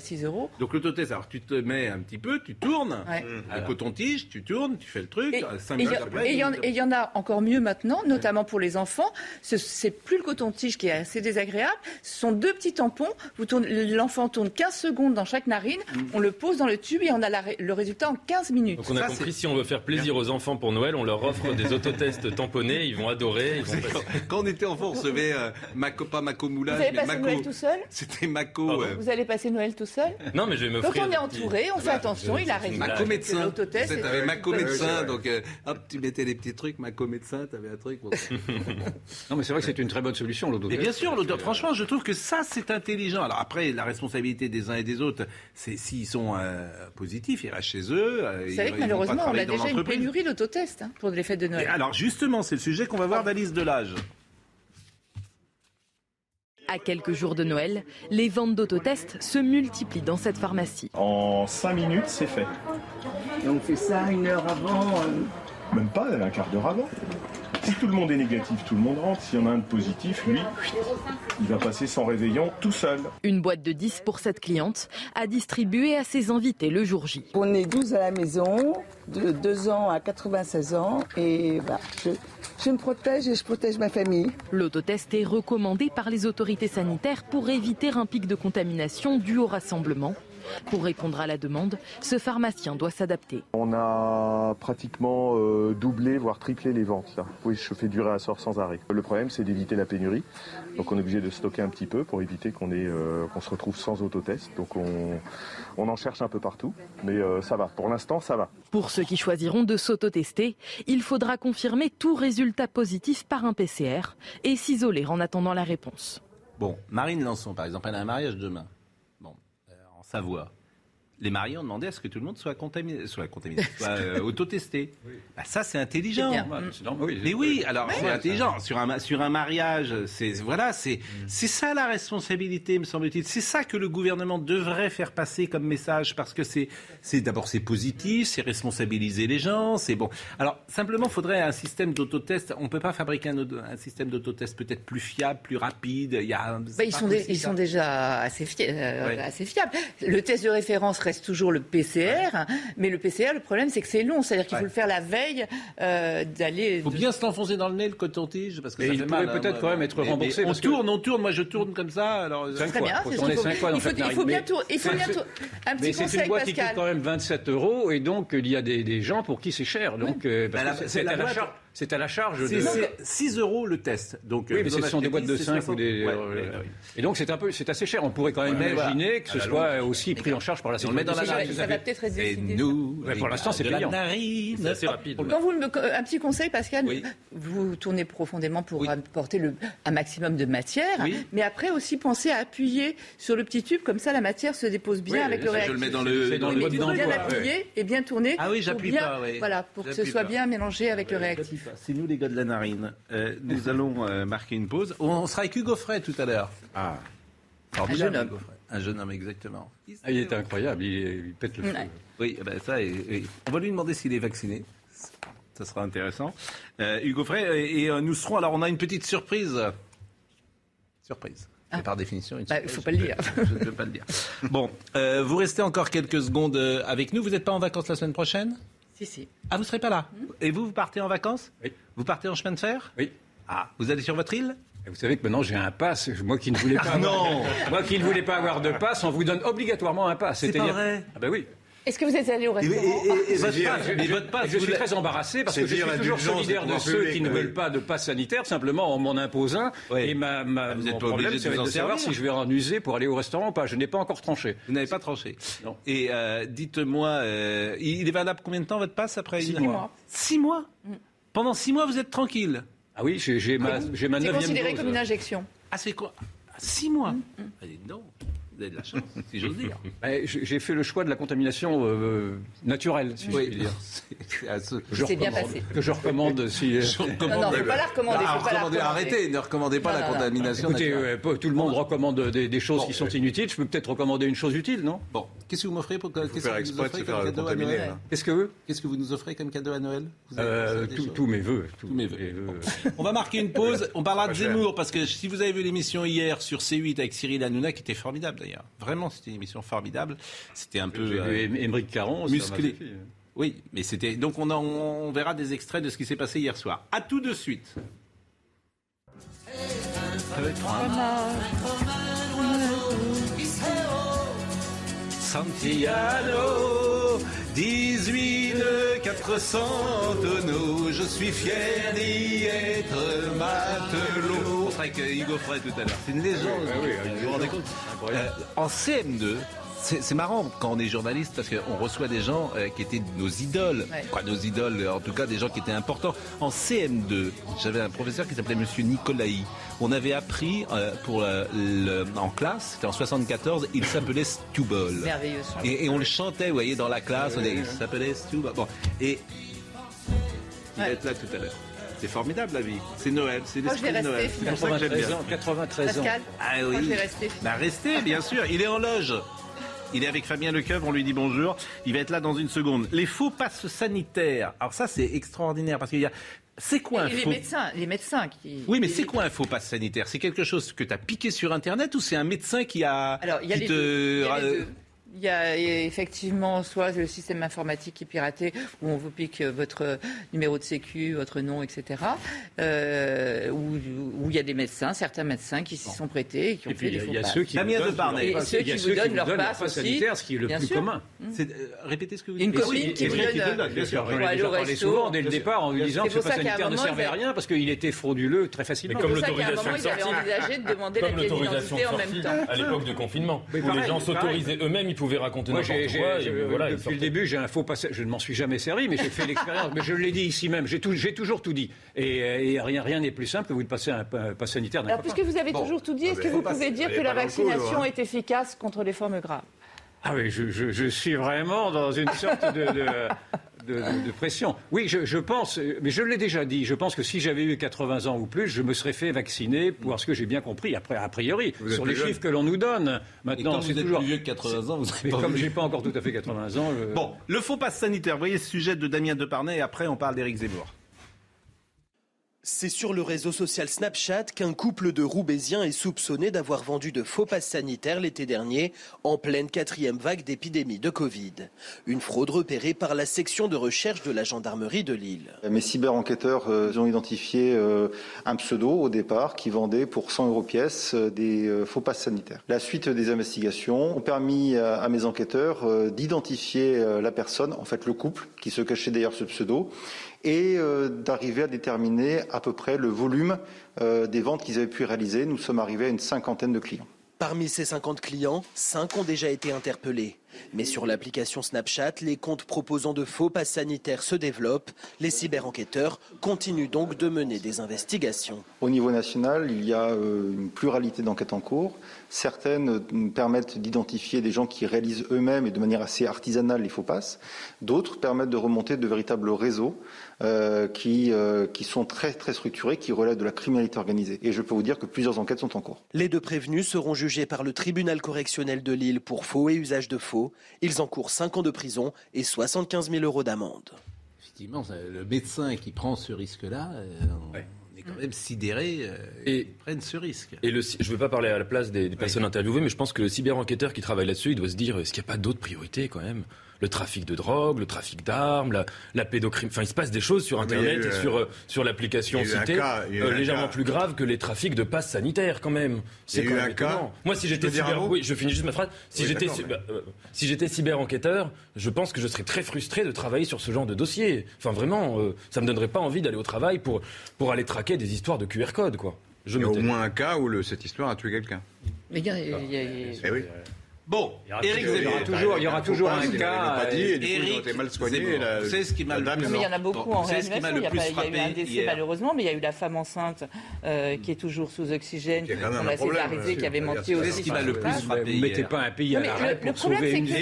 6 €. Donc l'autotest, alors tu te mets un petit peu, tu tournes, un coton-tige, tu tournes, tu fais le truc, 5 minutes après... Et il y en a encore mieux maintenant, notamment pour les enfants, c'est plus le coton-tige qui est assez désagréable, ce sont 2 petits tampons, l'enfant tourne 15 secondes dans chaque narine, on le pose dans le tube et on a le résultat en 15 minutes. Donc on a compris, si on veut faire plaisir aux enfants pour Noël, on leur offre des autotests tamponnés, ils vont adorer, ils vont passer... Quand on était enfant, on recevait Mako Moulage. Vous allez passer Noël tout seul ? C'était Mako. Vous allez passer Noël tout seul ? Non, mais je vais me faire. Donc on est entouré, on fait attention, il a raison. Mako médecin. C'était avec Mako médecin, donc hop, tu mettais les petits trucs, Mako médecin, t'avais un truc. Bon. Non, mais c'est vrai que c'est une très bonne solution, l'autotest. Et bien sûr, l'autotest. Franchement, je trouve que ça, c'est intelligent. Alors après, la responsabilité des uns et des autres, c'est s'ils sont positifs, ils restent chez eux. Vous savez que malheureusement, on a déjà une pénurie d'autotests pour les fêtes de Noël. Alors justement, c'est le sujet qu'on va voir d'Alice Delage. À quelques jours de Noël, les ventes d'autotests se multiplient dans cette pharmacie. En 5 minutes, c'est fait. Et on fait ça 1 heure avant Même pas, un quart d'heure avant. Si tout le monde est négatif, tout le monde rentre. S'il y en a un de positif, lui, il va passer son réveillon tout seul. Une boîte de 10 pour cette cliente à distribuer à ses invités le jour J. On est 12 à la maison, de 2 ans à 96 ans. Et bah, je me protège et je protège ma famille. L'autotest est recommandé par les autorités sanitaires pour éviter un pic de contamination dû au rassemblement. Pour répondre à la demande, ce pharmacien doit s'adapter. On a pratiquement doublé, voire triplé les ventes. Là. Oui, je fais du réassort sans arrêt. Le problème, c'est d'éviter la pénurie. Donc on est obligé de stocker un petit peu pour éviter qu'on se retrouve sans autotest. Donc on en cherche un peu partout, mais ça va. Pour l'instant, ça va. Pour ceux qui choisiront de s'autotester, il faudra confirmer tout résultat positif par un PCR et s'isoler en attendant la réponse. Bon, Marine Lançon, par exemple, elle a un mariage demain. Savoie. Les mariés ont demandé à ce que tout le monde soit autotesté. Oui. Bah ça, c'est intelligent. C'est normal, mais oui, alors c'est intelligent. Sur un mariage, c'est ça la responsabilité, me semble-t-il. C'est ça que le gouvernement devrait faire passer comme message, parce que c'est d'abord c'est positif, c'est responsabiliser les gens, c'est bon. Alors simplement, il faudrait un système d'autotest. On peut pas fabriquer un système d'autotest peut-être plus fiable, plus rapide. Ils sont déjà assez fiables. Le test de référence reste toujours le PCR, mais le PCR, le problème, c'est que c'est long. C'est-à-dire qu'il faut le faire la veille d'aller... Il faut bien se l'enfoncer dans le nez, le coton-tige, parce que et ça fait mal. Il pourrait peut-être quand même être remboursé. On tourne. Moi, je tourne comme ça. Alors, c'est très bien. Il faut bien tourner. Un petit conseil, Pascal. Mais c'est une boîte qui coûte quand même 27 €, et donc il y a des gens pour qui c'est cher. Donc, c'est à la charge de... C'est 6 € le test. Donc, oui, mais ce sont des boîtes de 5 ou des... Et donc, c'est assez cher. On pourrait quand même imaginer que ce soit aussi pris en charge par la sécurité. Ça va peut-être être décidé. Pour l'instant, c'est payant. C'est assez rapide. Un petit conseil, Pascal. Oui. Vous tournez profondément pour apporter un maximum de matière. Oui. Mais après, aussi, pensez à appuyer sur le petit tube. Comme ça, la matière se dépose bien avec le réactif. Je le mets dans le... Il faut bien appuyer et bien tourner. Ah oui, j'appuie pas. Voilà, pour que ce soit bien mélangé avec le réactif. C'est nous les gars de la narine. Nous allons marquer une pause. On sera avec Hugues Aufray tout à l'heure. Ah. Un jeune homme. Un jeune homme, exactement. Il est incroyable, il pète le feu. Oui, ça. On va lui demander s'il est vacciné. Ça sera intéressant. Hugues Aufray, et nous serons... Alors, on a une petite surprise. Ah. Par définition, il ne faut pas le dire. Je ne peux pas le dire. Bon, vous restez encore quelques secondes avec nous. Vous n'êtes pas en vacances la semaine prochaine ? Si, si. Ah, vous ne serez pas là ? Et vous partez en vacances ? Oui. Vous partez en chemin de fer ? Oui. Ah, vous allez sur votre île ? Vous savez que maintenant j'ai un pass, moi qui ne voulais pas avoir de pass, on vous donne obligatoirement un pass. C'est pas vrai ? Ah ben oui. Est-ce que vous êtes allé au restaurant ? Et votre passe, je suis très embarrassé parce que je suis toujours solidaire de ceux qui ne veulent pas de passe sanitaire. Simplement, on m'en impose un. Oui. Et mon problème, c'est de savoir si je vais en user pour aller au restaurant ou pas. Je n'ai pas encore tranché. Vous n'avez pas tranché. Non. Et dites-moi, il est valable combien de temps votre passe après 6 mois. 6 mois ? Pendant 6 mois, vous êtes tranquille ? Ah oui, j'ai ma 9e dose. C'est considéré comme une injection. Ah, c'est quoi ? 6 mois ? Non. Vous avez de la chance, si j'ose dire. J'ai fait le choix de la contamination naturelle, si je puis dire. C'est bien passé. Que je recommande. Non, il ne faut pas la recommander. Arrêtez, ne recommandez pas la contamination naturelle. Écoutez, tout le monde recommande des choses qui sont inutiles. Je peux peut-être recommander une chose utile, non ? Bon. Qu'est-ce que vous m'offrez pour cadeau à Noël ? Qu'est-ce que vous nous offrez comme cadeau à Noël ? Tous mes vœux. On va marquer une pause. On parlera de Zemmour, parce que si vous avez vu l'émission hier sur C8 avec Cyril Hanouna, qui était formidable. Vraiment, c'était une émission formidable. C'était un peu Émeric Caron, musclé. Oui, mais c'était. Donc on verra des extraits de ce qui s'est passé hier soir. À tout de suite. Santiano, 18 400 tonneaux. Je suis fier d'y être matelot. Avec Hugues Aufray tout à l'heure. C'est une légende. Vous vous rendez compte ? En CM2, c'est marrant quand on est journaliste parce qu'on reçoit des gens qui étaient nos idoles. Ouais. Quoi, nos idoles, en tout cas des gens qui étaient importants. En CM2, j'avais un professeur qui s'appelait Monsieur Nicolaï. On avait appris en classe, c'était en 74, il s'appelait Stubol. Merveilleux. Et on le chantait, vous voyez, dans la classe. On disait, il s'appelait Stubol. Bon, et il va être là tout à l'heure. C'est formidable la vie. C'est Noël, c'est l'esprit de Noël. C'est pour ça que j'aime bien. 93 Pascal, ans. Ah oui. Je vais rester. Bah restez, bien sûr. Il est en loge. Il est avec Fabien Lecoeuvre, on lui dit bonjour. Il va être là dans une seconde. Les faux passes sanitaires. Alors ça, c'est extraordinaire parce qu'il y a. C'est quoi un faux... Les médecins qui... Oui, mais c'est quoi un faux passe sanitaire ? C'est quelque chose que tu as piqué sur Internet ou c'est un médecin qui a... Alors, il y a les deux. Il y a effectivement soit le système informatique qui est piraté, où on vous pique votre numéro de sécu, votre nom, etc. Où il y a des médecins, certains médecins qui s'y sont prêtés et qui ont fait des faux passes. Ceux qui vous donnent leur passe sanitaire, ce qui est le plus commun. Répétez ce que vous dites. Une copine qui vous donne. Bien sûr, on en parlait souvent dès le départ en disant que ce passe sanitaire ne servait à rien parce qu'il était frauduleux très facilement. Comme l'autorisation de sortie. Comme l'autorisation de sortie à l'époque de confinement, où les gens s'autorisaient eux-mêmes. Pouvait raconter n'importe quoi. Depuis le début, j'ai un faux passage. Je ne m'en suis jamais servi, mais j'ai fait l'expérience. Mais je l'ai dit ici même. J'ai toujours tout dit. Et rien n'est plus simple que vous de passer un pass sanitaire. Alors, puisque vous avez toujours tout dit, est-ce que vous pouvez dire que la vaccination est efficace contre les formes graves ? Ah oui, je suis vraiment dans une sorte de pression. Oui, je pense, mais je l'ai déjà dit, je pense que si j'avais eu 80 ans ou plus, je me serais fait vacciner, parce que j'ai bien compris, après, a priori, sur les chiffres que l'on nous donne. Maintenant, c'est toujours... plus vieux que 80 ans, vous avez pas comme je n'ai pas encore tout à fait 80 ans... Bon, le faux pass sanitaire, vous voyez ce sujet de Damien Deparnay, et après on parle d'Éric Zemmour. C'est sur le réseau social Snapchat qu'un couple de Roubaisiens est soupçonné d'avoir vendu de faux passes sanitaires l'été dernier, en pleine 4e vague d'épidémie de Covid. Une fraude repérée par la section de recherche de la gendarmerie de Lille. Mes cyber-enquêteurs ont identifié un pseudo au départ qui vendait pour 100 € pièce des faux passes sanitaires. La suite des investigations ont permis à mes enquêteurs d'identifier la personne, en fait le couple, qui se cachait derrière ce pseudo, et d'arriver à déterminer à peu près le volume des ventes qu'ils avaient pu réaliser. Nous sommes arrivés à une cinquantaine de clients. Parmi ces 50 clients, 5 ont déjà été interpellés. Mais sur l'application Snapchat, les comptes proposant de faux passes sanitaires se développent. Les cyber-enquêteurs continuent donc de mener des investigations. Au niveau national, il y a une pluralité d'enquêtes en cours. Certaines permettent d'identifier des gens qui réalisent eux-mêmes et de manière assez artisanale les faux passes. D'autres permettent de remonter de véritables réseaux qui sont très, très structurés, qui relèvent de la criminalité organisée. Et je peux vous dire que plusieurs enquêtes sont en cours. Les 2 prévenus seront jugés par le tribunal correctionnel de Lille pour faux et usage de faux. Ils encourent 5 ans de prison et 75 000 € d'amende. Effectivement, le médecin qui prend ce risque-là... quand même sidéré qu'ils prennent ce risque. Et je ne veux pas parler à la place des personnes interviewées, mais je pense que le cyber-enquêteur qui travaille là-dessus, il doit se dire, est-ce qu'il n'y a pas d'autres priorités quand même ? Le trafic de drogue, le trafic d'armes, la pédocrime. Enfin, il se passe des choses sur Internet et sur l'application citée, légèrement plus grave que les trafics de passes sanitaires, quand même. C'est quand même étonnant. Moi, si j'étais je finis juste ma phrase. Si j'étais cyber-enquêteur, je pense que je serais très frustré de travailler sur ce genre de dossier. Enfin, vraiment, ça me donnerait pas envie d'aller au travail pour aller traquer des histoires de QR code, quoi. Il y a au moins un cas où cette histoire a tué quelqu'un. Mais il y a... Bon, Éric Zemmour. Il y aura toujours un cas. C'est ce qui m'a le plus. Mais il y en a beaucoup en réanimation. Il y a eu un décès malheureusement, mais il y a eu la femme enceinte qui est toujours sous oxygène. Il y a quand même un problème. Qui avait menti aussi. C'est ce qui m'a le plus frappé. Vous mettez pas un pays à l'arrêt pour sauver une vie.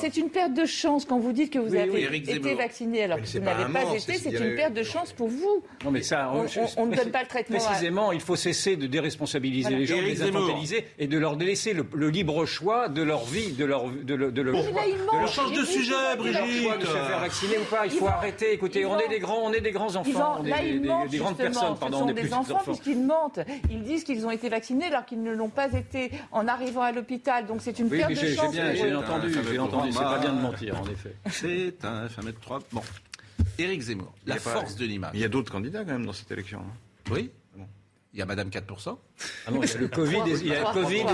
C'est une perte de chance quand vous dites que vous avez été vacciné alors que vous n'avez pas été. C'est une perte de chance pour vous. Non mais ça, on ne donne pas le traitement. Précisément, il faut cesser de déresponsabiliser les gens, de les infantiliser et de leur délaisser le libre choix de leur vie, on change de sujet, Brigitte. Il faut se faire vacciner ou pas, il faut arrêter. Écoutez, on est des grands enfants, des grandes personnes, pardon, on est des petits enfants. Ce sont des enfants puisqu'ils mentent. Ils disent qu'ils ont été vaccinés alors qu'ils ne l'ont pas été en arrivant à l'hôpital. Donc c'est une perte de chance. J'ai entendu. C'est pas bien de mentir, en effet. C'est un 1m3. Bon, Éric Zemmour, la force de l'image. Il y a d'autres candidats quand même dans cette élection. Oui. Il y a Madame 4%. Ah non, il y a le Covid et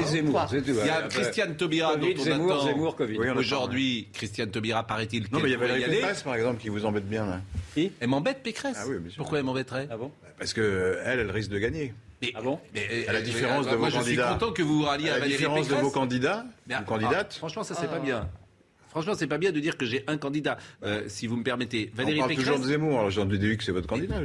Zemmour. Il y a Christiane Taubira dont on attend aujourd'hui. Christiane Taubira, paraît-il, qu'elle pourrait y aller. Non, mais il y a Valérie Pécresse, par exemple, qui vous embête bien, là. Qui ? Elle m'embête, Pécresse. Ah oui, bien sûr. Pourquoi elle m'embêterait ? Ah bon ? Parce qu'elle risque de gagner. Mais, ah bon ? Mais, à la différence de vos candidats. Moi, je suis content que vous vous ralliez à Valérie Pécresse. À la différence de vos candidats, vos candidates. Franchement, ça, c'est pas bien. Franchement, c'est pas bien de dire que j'ai un candidat. Si vous me permettez, Valérie Pécresse... On parle toujours de Zemmour, alors j'ai déduit que c'est votre candidat.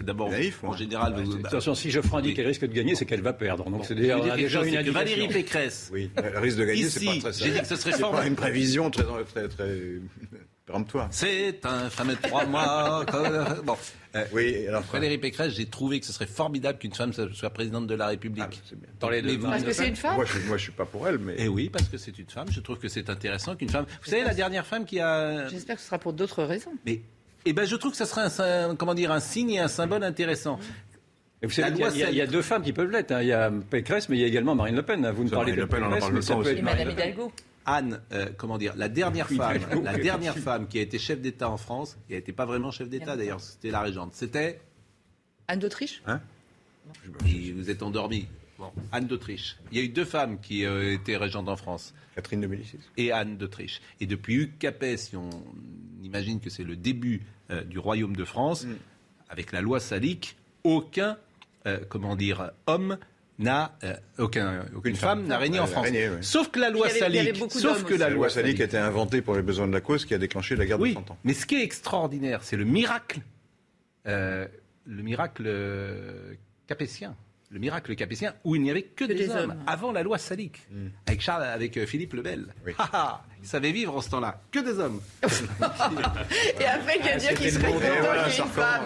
D'abord, naïf, en général... attention, si Joffrin dit qu'elle risque de gagner, c'est qu'elle va perdre. Donc c'est déjà une indication. Valérie Pécresse... Oui, elle risque de gagner, ici, c'est pas très sérieux. J'ai dit que ce serait fort. C'est pas une prévision très péremptoire. C'est un fameux 3 mois... Bon. Oui, alors, Valérie Pécresse, j'ai trouvé que ce serait formidable qu'une femme soit présidente de la République. Ah, c'est bien. Parce que c'est une femme ? Moi, je suis pas pour elle, mais... Eh oui, parce que c'est une femme. Je trouve que c'est intéressant qu'une femme... Vous savez, la dernière femme qui a... J'espère que ce sera pour d'autres raisons. Mais, je trouve que ça serait un signe et un symbole intéressant. Et vous savez, il y a deux femmes qui peuvent l'être. Hein. Il y a Pécresse, mais il y a également Marine Le Pen. Hein. Vous ne parlez que de Pécresse, mais ça peut être Madame Hidalgo. Anne, la dernière femme qui a été chef d'État en France, qui n'était pas vraiment chef d'État d'ailleurs, c'était la régente, c'était Anne d'Autriche. Hein ? Et vous êtes endormi. Bon. Anne d'Autriche. Il y a eu 2 femmes qui étaient régentes en France. Catherine de Médicis. Et Anne d'Autriche. Et depuis Hugues Capet, si on imagine que c'est le début du Royaume de France, avec la loi Salique, aucune femme n'a régné en France. Régné, oui. Sauf que la loi Salique... a été inventée pour les besoins de la cause qui a déclenché la guerre de 30 ans. Mais ce qui est extraordinaire, c'est le miracle capétien où il n'y avait que des hommes. Avant la loi Salique, avec Philippe le Bel. Oui. Il savait vivre en ce temps-là. Que des hommes. Et après, il y a dire qu'il serait content d'une femme.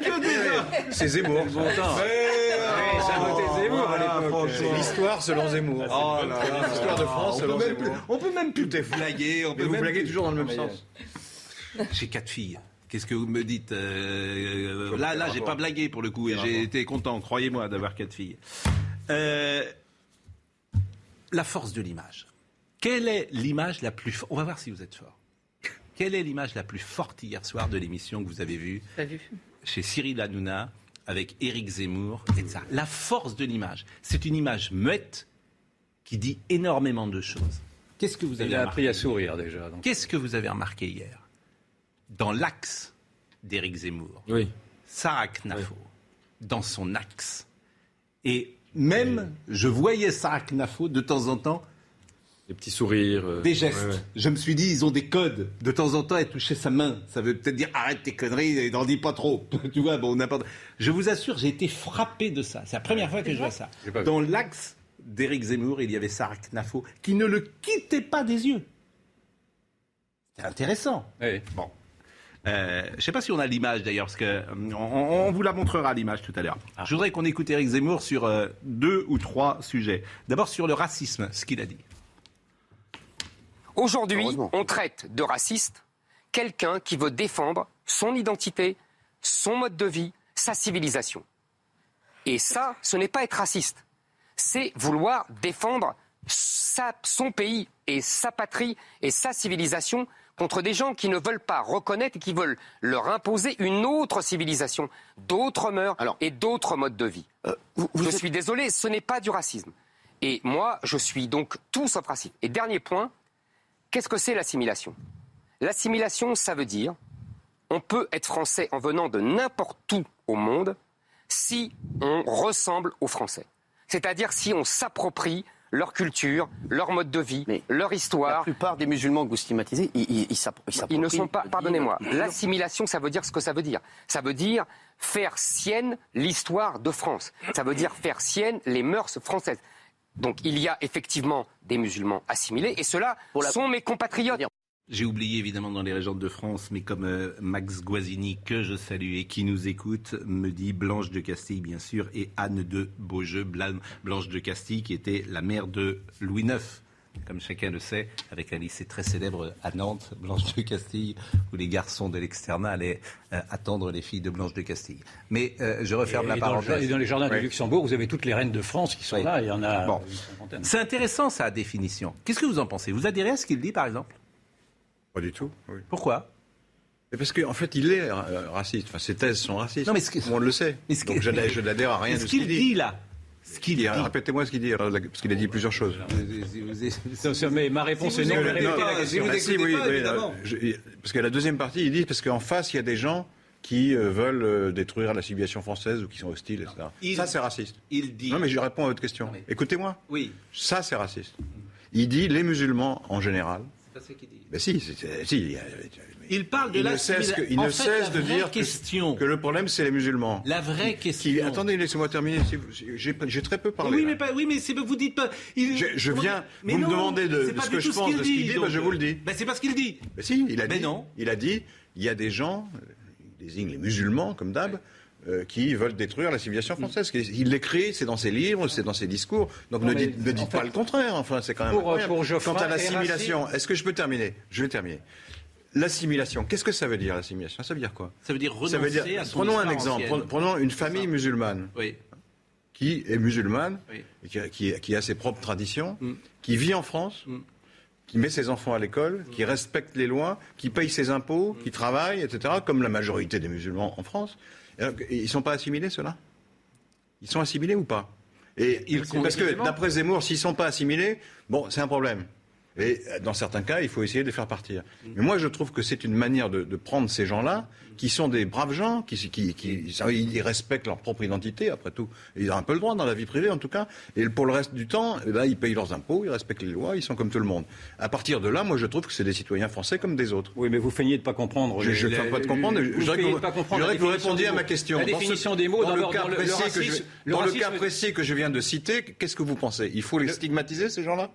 Que des hommes. C'est Zemmour. C'est bon temps. C'est l'histoire selon Zemmour. L'histoire de France selon Zemmour. On peut même plus déflaguer. Vous blaguez toujours dans le même sens. J'ai 4 filles. Qu'est-ce que vous me dites ? Là, j'ai pas blagué pour le coup et j'ai été content, croyez-moi, d'avoir 4 filles. La force de l'image. Quelle est l'image la plus forte ? On va voir si vous êtes fort. Quelle est l'image la plus forte hier soir de l'émission que vous avez vue ? Pas vu. Chez Cyril Hanouna, avec Éric Zemmour, etc. La force de l'image. C'est une image muette qui dit énormément de choses. Qu'est-ce que vous avez remarqué ? Il a appris à sourire déjà. Donc. Qu'est-ce que vous avez remarqué hier ? Dans l'axe d'Éric Zemmour, Sarah Knafo, dans son axe. Et même, je voyais Sarah Knafo de temps en temps. Des petits sourires. Des gestes. Ouais. Je me suis dit, ils ont des codes. De temps en temps, elle touchait sa main. Ça veut peut-être dire, arrête tes conneries et n'en dis pas trop. Tu vois, bon, n'importe. Je vous assure, j'ai été frappé de ça. C'est la première fois que je vois ça. Dans l'axe d'Éric Zemmour, il y avait Sarah Knafo qui ne le quittait pas des yeux. C'est intéressant. Oui. Bon. Je ne sais pas si on a l'image d'ailleurs, parce qu'on vous la montrera l'image tout à l'heure. Je voudrais qu'on écoute Éric Zemmour sur 2 ou 3 sujets. D'abord sur le racisme, ce qu'il a dit. Aujourd'hui, on traite de raciste quelqu'un qui veut défendre son identité, son mode de vie, sa civilisation. Et ça, ce n'est pas être raciste. C'est vouloir défendre son pays et sa patrie et sa civilisation contre des gens qui ne veulent pas reconnaître et qui veulent leur imposer une autre civilisation, d'autres mœurs et d'autres modes de vie. Je suis désolé, ce n'est pas du racisme. Et moi, je suis donc tout sauf raciste. Et dernier point, qu'est-ce que c'est l'assimilation ? L'assimilation, ça veut dire on peut être français en venant de n'importe où au monde si on ressemble aux Français. C'est-à-dire si on s'approprie leur culture, leur mode de vie, mais leur histoire. La plupart des musulmans que vous stigmatisez, ils ne sont pas. Pardonnez-moi. L'assimilation, ça veut dire ce que ça veut dire. Ça veut dire faire sienne l'histoire de France. Ça veut dire faire sienne les mœurs françaises. Donc il y a effectivement des musulmans assimilés, et ceux-là sont mes compatriotes. J'ai oublié évidemment dans les Régentes de France, mais comme Max Guazzini, que je salue et qui nous écoute, me dit Blanche de Castille bien sûr et Anne de Beaujeu, Blanche de Castille qui était la mère de Louis IX, comme chacun le sait, avec un lycée très célèbre à Nantes, Blanche de Castille, où les garçons de l'externat allaient attendre les filles de Blanche de Castille. Mais je referme la parenthèse. Dans les jardins du Luxembourg, vous avez toutes les reines de France qui sont là, il y en a une cinquantaine. C'est intéressant ça, la définition. Qu'est-ce que vous en pensez ? Vous adhérez à ce qu'il dit par exemple ? Pas du tout. Oui. Pourquoi ? Parce qu'en fait, il est raciste. Enfin, ses thèses sont racistes. Non, mais on le sait. Mais donc je n'adhère à rien de ce qu'il dit là. Répétez-moi ce qu'il dit, parce qu'il a dit plusieurs choses. Mais ma réponse est non. Si vous n'écoutez pas, évidemment. Parce que la deuxième partie, il dit, parce qu'en face, il y a des gens qui veulent détruire la civilisation française ou qui sont hostiles, etc. Ça, c'est raciste. Il dit... Non, mais je réponds à votre question. Écoutez-moi. Oui. Ça, c'est raciste. Il dit, les musulmans, en général... C'est pas ce qu'il dit. Ben si. Il parle de l'assimilation. Il ne cesse de dire que le problème, c'est les musulmans. La vraie question. Attendez, laissez-moi terminer. J'ai très peu parlé. Oui, mais c'est, vous dites pas. Je viens. Mais vous me demandez de ce que je pense de ce qu'il dit. Je vous le dis. C'est pas ce qu'il dit. Ben si, il a dit. Mais non. Il a dit. Il y a des gens, il désigne les musulmans comme d'hab, qui veulent détruire la civilisation française. Il l'écrit, c'est dans ses livres, c'est dans ses discours. Donc ne dites pas le contraire. Enfin, c'est quand même pour Joffrin. Quant à l'assimilation, est-ce que je peux terminer ? Je vais terminer. L'assimilation, qu'est-ce que ça veut dire l'assimilation ? Ça veut dire quoi ? Ça veut dire renoncer à son histoire. Prenons un exemple. Prenons une famille musulmane qui est musulmane, qui a ses propres traditions, qui vit en France, qui met ses enfants à l'école, qui respecte les lois, qui paye ses impôts, qui travaille, etc., comme la majorité des musulmans en France. Alors, ils ne sont pas assimilés, ceux-là ? Ils sont assimilés ou pas ? Parce que, d'après Zemmour, s'ils ne sont pas assimilés, c'est un problème. Et dans certains cas, il faut essayer de les faire partir. Mais moi, je trouve que c'est une manière de prendre ces gens-là, qui sont des braves gens, qui respectent leur propre identité, après tout. Ils ont un peu le droit dans la vie privée, en tout cas. Et pour le reste du temps, ils payent leurs impôts, ils respectent les lois, ils sont comme tout le monde. À partir de là, moi, je trouve que c'est des citoyens français comme des autres. Oui, mais vous feignez de ne pas comprendre. Je ne feins pas de comprendre. Je voudrais que vous répondiez à ma question. La définition des mots dans le cas précis que je viens de citer, qu'est-ce que vous pensez ? Il faut les stigmatiser, ces gens-là ?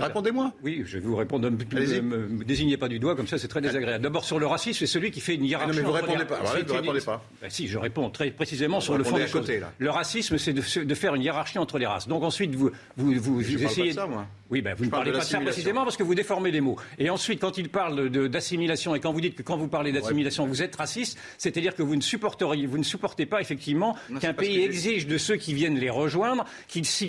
Répondez-moi. Oui, je vais vous répondre. Ne me désignez pas du doigt, comme ça, c'est très désagréable. D'abord, sur le racisme, c'est celui qui fait une hiérarchie. Vous ne répondez pas. Ben si, je réponds très précisément sur le fond des choses. Le racisme, c'est de faire une hiérarchie entre les races. Donc ensuite, vous essayez... Je ne parle pas de ça, moi. Oui, ben, vous ne parlez pas de ça précisément parce que vous déformez les mots. Et ensuite, quand il parle d'assimilation et quand vous dites que quand vous parlez d'assimilation, vous êtes raciste, c'est-à-dire que vous ne supportez pas effectivement qu'un pays exige de ceux qui viennent les rejoindre qu'ils se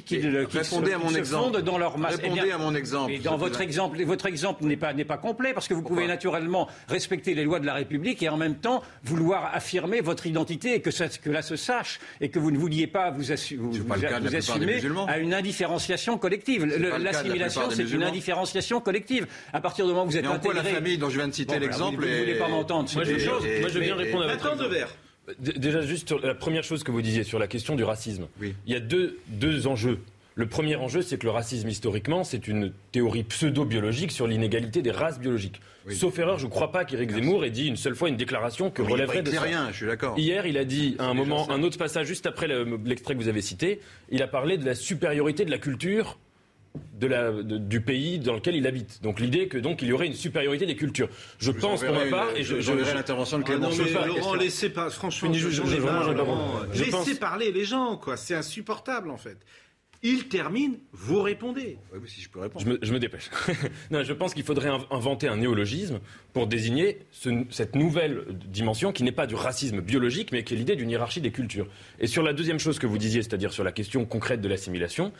fondent dans leur masse. Répondez à mon exemple. Votre exemple n'est pas complet parce que vous pouvez naturellement respecter les lois de la République et en même temps vouloir affirmer votre identité et que là se sache et que vous ne vouliez pas vous assumer à une indifférenciation collective. L'assimilation, c'est une indifférenciation collective. À partir du moment où vous êtes intégré... la famille dont je viens de citer l'exemple... Vous ne voulez pas m'entendre. Moi, je viens répondre à votre question. Déjà, juste sur la première chose que vous disiez, sur la question du racisme. Oui. Il y a deux enjeux. Le premier enjeu, c'est que le racisme, historiquement, c'est une théorie pseudo-biologique sur l'inégalité des races biologiques. Oui. Sauf erreur, je ne crois pas qu'Éric Zemmour ait dit une seule fois une déclaration que relèverait de ça. Rien, je suis d'accord. Hier, il a dit à un moment, un autre passage, juste après l'extrait que vous avez cité, il a parlé de la supériorité de la culture... du pays dans lequel il habite. Donc l'idée que donc il y aurait une supériorité des cultures. Je pense pour ma part et je verrai l'intervention de Clément. Laurent, laissez pas franchement. Laissez parler les gens quoi. C'est insupportable en fait. Il termine, vous répondez. Oui, mais si je peux répondre. Je me dépêche. Non, je pense qu'il faudrait inventer un néologisme pour désigner cette nouvelle dimension qui n'est pas du racisme biologique, mais qui est l'idée d'une hiérarchie des cultures. Et sur la deuxième chose que vous disiez, c'est-à-dire sur la question concrète de l'assimilation,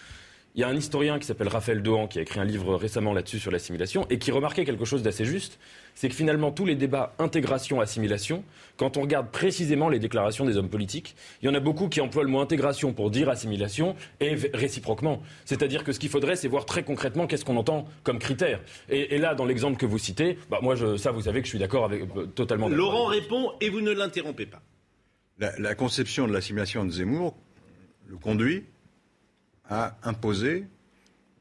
il y a un historien qui s'appelle Raphaël Doan qui a écrit un livre récemment là-dessus sur l'assimilation et qui remarquait quelque chose d'assez juste, c'est que finalement tous les débats intégration-assimilation, quand on regarde précisément les déclarations des hommes politiques, il y en a beaucoup qui emploient le mot intégration pour dire assimilation et réciproquement. C'est-à-dire que ce qu'il faudrait, c'est voir très concrètement qu'est-ce qu'on entend comme critère. Et là, dans l'exemple que vous citez, ça vous savez que je suis d'accord avec totalement. Laurent répond et vous ne l'interrompez pas. La conception de l'assimilation de Zemmour le conduit à imposer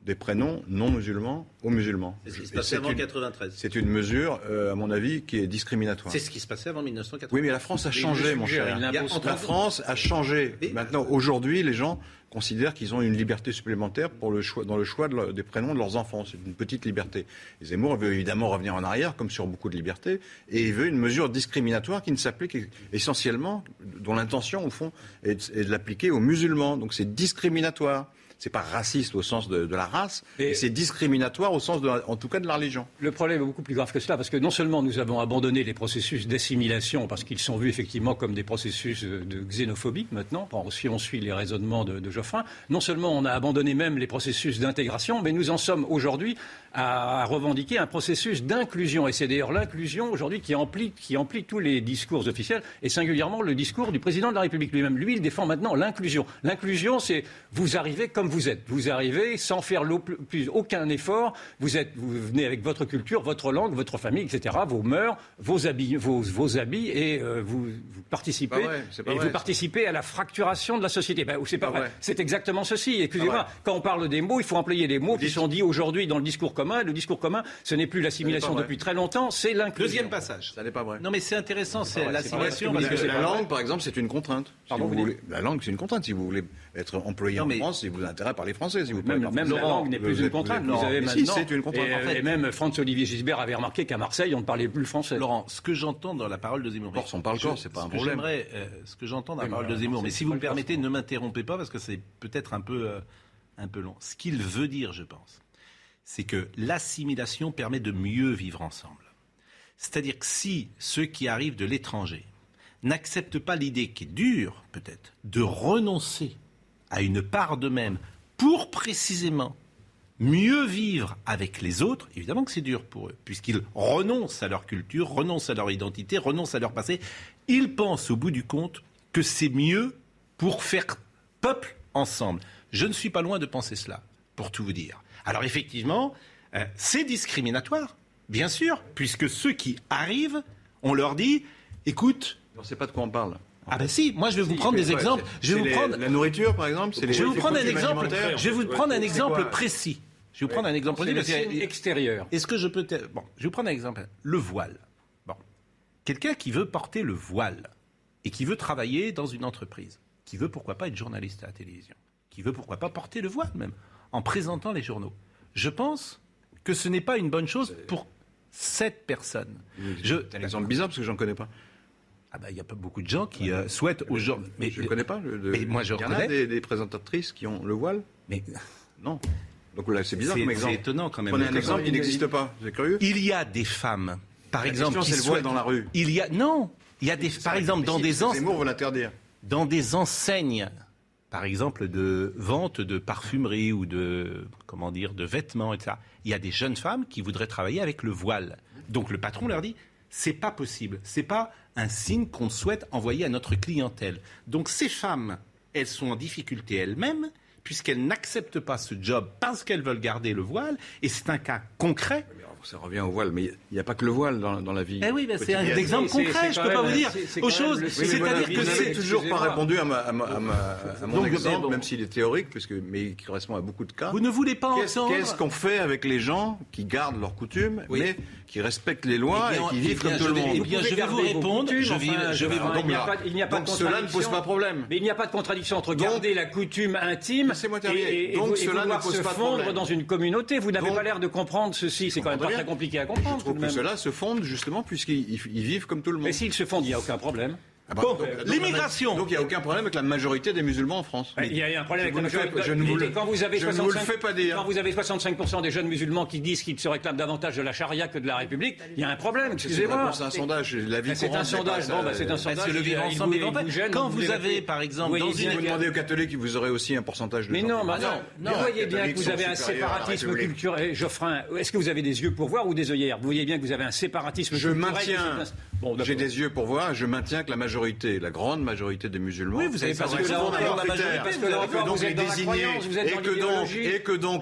des prénoms non musulmans aux musulmans. C'est ce qui se passait avant 1993. C'est une mesure, à mon avis, qui est discriminatoire. C'est ce qui se passait avant 1993. Oui, mais la France a changé, mon cher. La France a changé. Maintenant, aujourd'hui, les gens considèrent qu'ils ont une liberté supplémentaire pour dans le choix des prénoms de leurs enfants. C'est une petite liberté. Et Zemmour veut évidemment revenir en arrière, comme sur beaucoup de libertés, et il veut une mesure discriminatoire qui ne s'applique essentiellement, dont l'intention, au fond, est de l'appliquer aux musulmans. Donc c'est discriminatoire. C'est pas raciste au sens de la race, mais c'est discriminatoire au sens, en tout cas, de la religion. Le problème est beaucoup plus grave que cela, parce que non seulement nous avons abandonné les processus d'assimilation, parce qu'ils sont vus effectivement comme des processus de xénophobie maintenant, si on suit les raisonnements de Joffrin, non seulement on a abandonné même les processus d'intégration, mais nous en sommes aujourd'hui à revendiquer un processus d'inclusion. Et c'est d'ailleurs l'inclusion aujourd'hui qui emplit tous les discours officiels, et singulièrement le discours du président de la République lui-même. Lui, il défend maintenant l'inclusion. L'inclusion, c'est vous arrivez comme vous êtes. Vous arrivez sans faire plus aucun effort. Vous venez avec votre culture, votre langue, votre famille, etc., vos mœurs, vos habits et vous participez. Vous participez à la fracturation de la société. C'est pas vrai. C'est exactement ceci. Excusez-moi, quand on parle des mots, il faut employer les mots qui sont dits aujourd'hui dans le discours commun. Le discours commun, ce n'est plus l'assimilation depuis très longtemps, c'est l'inclusion. Deuxième passage. Ça n'est pas vrai. Non, mais c'est intéressant, c'est l'assimilation. La langue, par exemple, c'est une contrainte. La langue, c'est une contrainte. Si vous voulez être employé en France, si vous intérêt par les Français, si vous voulez. Même la langue n'est plus une contrainte. Vous avez maintenant. Si, c'est une contrainte. Et même Franz-Olivier Gisbert avait remarqué qu'à Marseille, on ne parlait plus le français. Laurent, ce que j'entends dans la parole de Zemmour. Corse, on parle corse, c'est pas un problème. J'aimerais ce que j'entends dans la parole de Zemmour, mais si vous me permettez, ne m'interrompez pas parce que c'est peut-être un peu long. Ce qu'il veut dire, je pense, c'est que l'assimilation permet de mieux vivre ensemble. C'est-à-dire que si ceux qui arrivent de l'étranger n'acceptent pas l'idée qui est dure, peut-être, de renoncer à une part d'eux-mêmes pour précisément mieux vivre avec les autres, évidemment que c'est dur pour eux, puisqu'ils renoncent à leur culture, renoncent à leur identité, renoncent à leur passé. Ils pensent au bout du compte que c'est mieux pour faire peuple ensemble. Je ne suis pas loin de penser cela, pour tout vous dire. Alors effectivement, c'est discriminatoire, bien sûr, puisque ceux qui arrivent, on leur dit « Écoute, on ne sait pas de quoi on parle ». Ah ben si, moi je vais vous prendre des exemples. La nourriture par exemple, c'est les... Je vais vous prendre un exemple. Je vais vous prendre un exemple précis. Je vais vous prendre un exemple précis. C'est extérieur. Est-ce que je peux... Bon, je vais vous prendre un exemple. Le voile. Bon. Quelqu'un qui veut porter le voile et qui veut travailler dans une entreprise, qui veut pourquoi pas être journaliste à la télévision, qui veut pourquoi pas porter le voile même, en présentant les journaux. Je pense que ce n'est pas une bonne chose pour cette personne. C'est un exemple bizarre parce que je n'en connais pas. Ah ben, y a pas beaucoup de gens qui souhaitent aujourd'hui... Mais je ne connais pas. Il y en a des présentatrices qui ont le voile. Mais non. Donc là, c'est bizarre comme exemple. C'est étonnant quand même. Prenez un exemple qui n'existe pas. C'est curieux. Il y a des femmes, par exemple, qui souhaitent... dans la rue. Zemmour veut l'interdire. Dans des enseignes, par exemple, de vente de parfumerie ou de vêtements, etc. Il y a des jeunes femmes qui voudraient travailler avec le voile. Donc le patron leur dit... C'est pas possible. C'est pas un signe qu'on souhaite envoyer à notre clientèle. Donc ces femmes, elles sont en difficulté elles-mêmes puisqu'elles n'acceptent pas ce job parce qu'elles veulent garder le voile. Et c'est un cas concret. Ça revient au voile, mais il n'y a pas que le voile dans la vie. Eh oui, c'est un exemple concret. Je ne peux pas vous dire autre chose. C'est-à-dire que c'est toujours pas répondu à mon exemple, même s'il est théorique, mais il correspond à beaucoup de cas. Vous ne voulez pas entendre. Qu'est-ce qu'on fait avec les gens qui gardent leurs coutumes, mais qui respectent les lois et qui vivent comme tout le monde ? Eh bien, je vais vous répondre. Donc cela ne pose pas problème. Mais il n'y a pas de contradiction entre garder la coutume intime et vouloir se fondre dans une communauté. Vous n'avez pas l'air de comprendre ceci. C'est quand même très compliqué à comprendre. Je trouve que ceux-là se fondent justement puisqu'ils vivent comme tout le monde. Mais s'ils se fondent, il n'y a aucun problème. L'immigration. Donc il n'y a aucun problème avec la majorité des musulmans en France. Il y a un problème avec la majorité. Quand vous avez 65% des jeunes musulmans qui disent qu'ils se réclament davantage de la charia que de la République, il y a un problème. Excusez-moi. C'est un sondage. La vie courante. C'est un sondage. Le vivre ensemble. Quand vous avez, par exemple, dans une... Vous demandez aux catholiques, vous aurez aussi un pourcentage de... Mais non, vous voyez bien que vous avez un séparatisme culturel. Joffrin, est-ce que vous avez des yeux pour voir ou des œillères ? Vous voyez bien que vous avez un séparatisme culturel. J'ai des yeux pour voir, je maintiens que la grande majorité des musulmans... Oui, vous avez pas que donc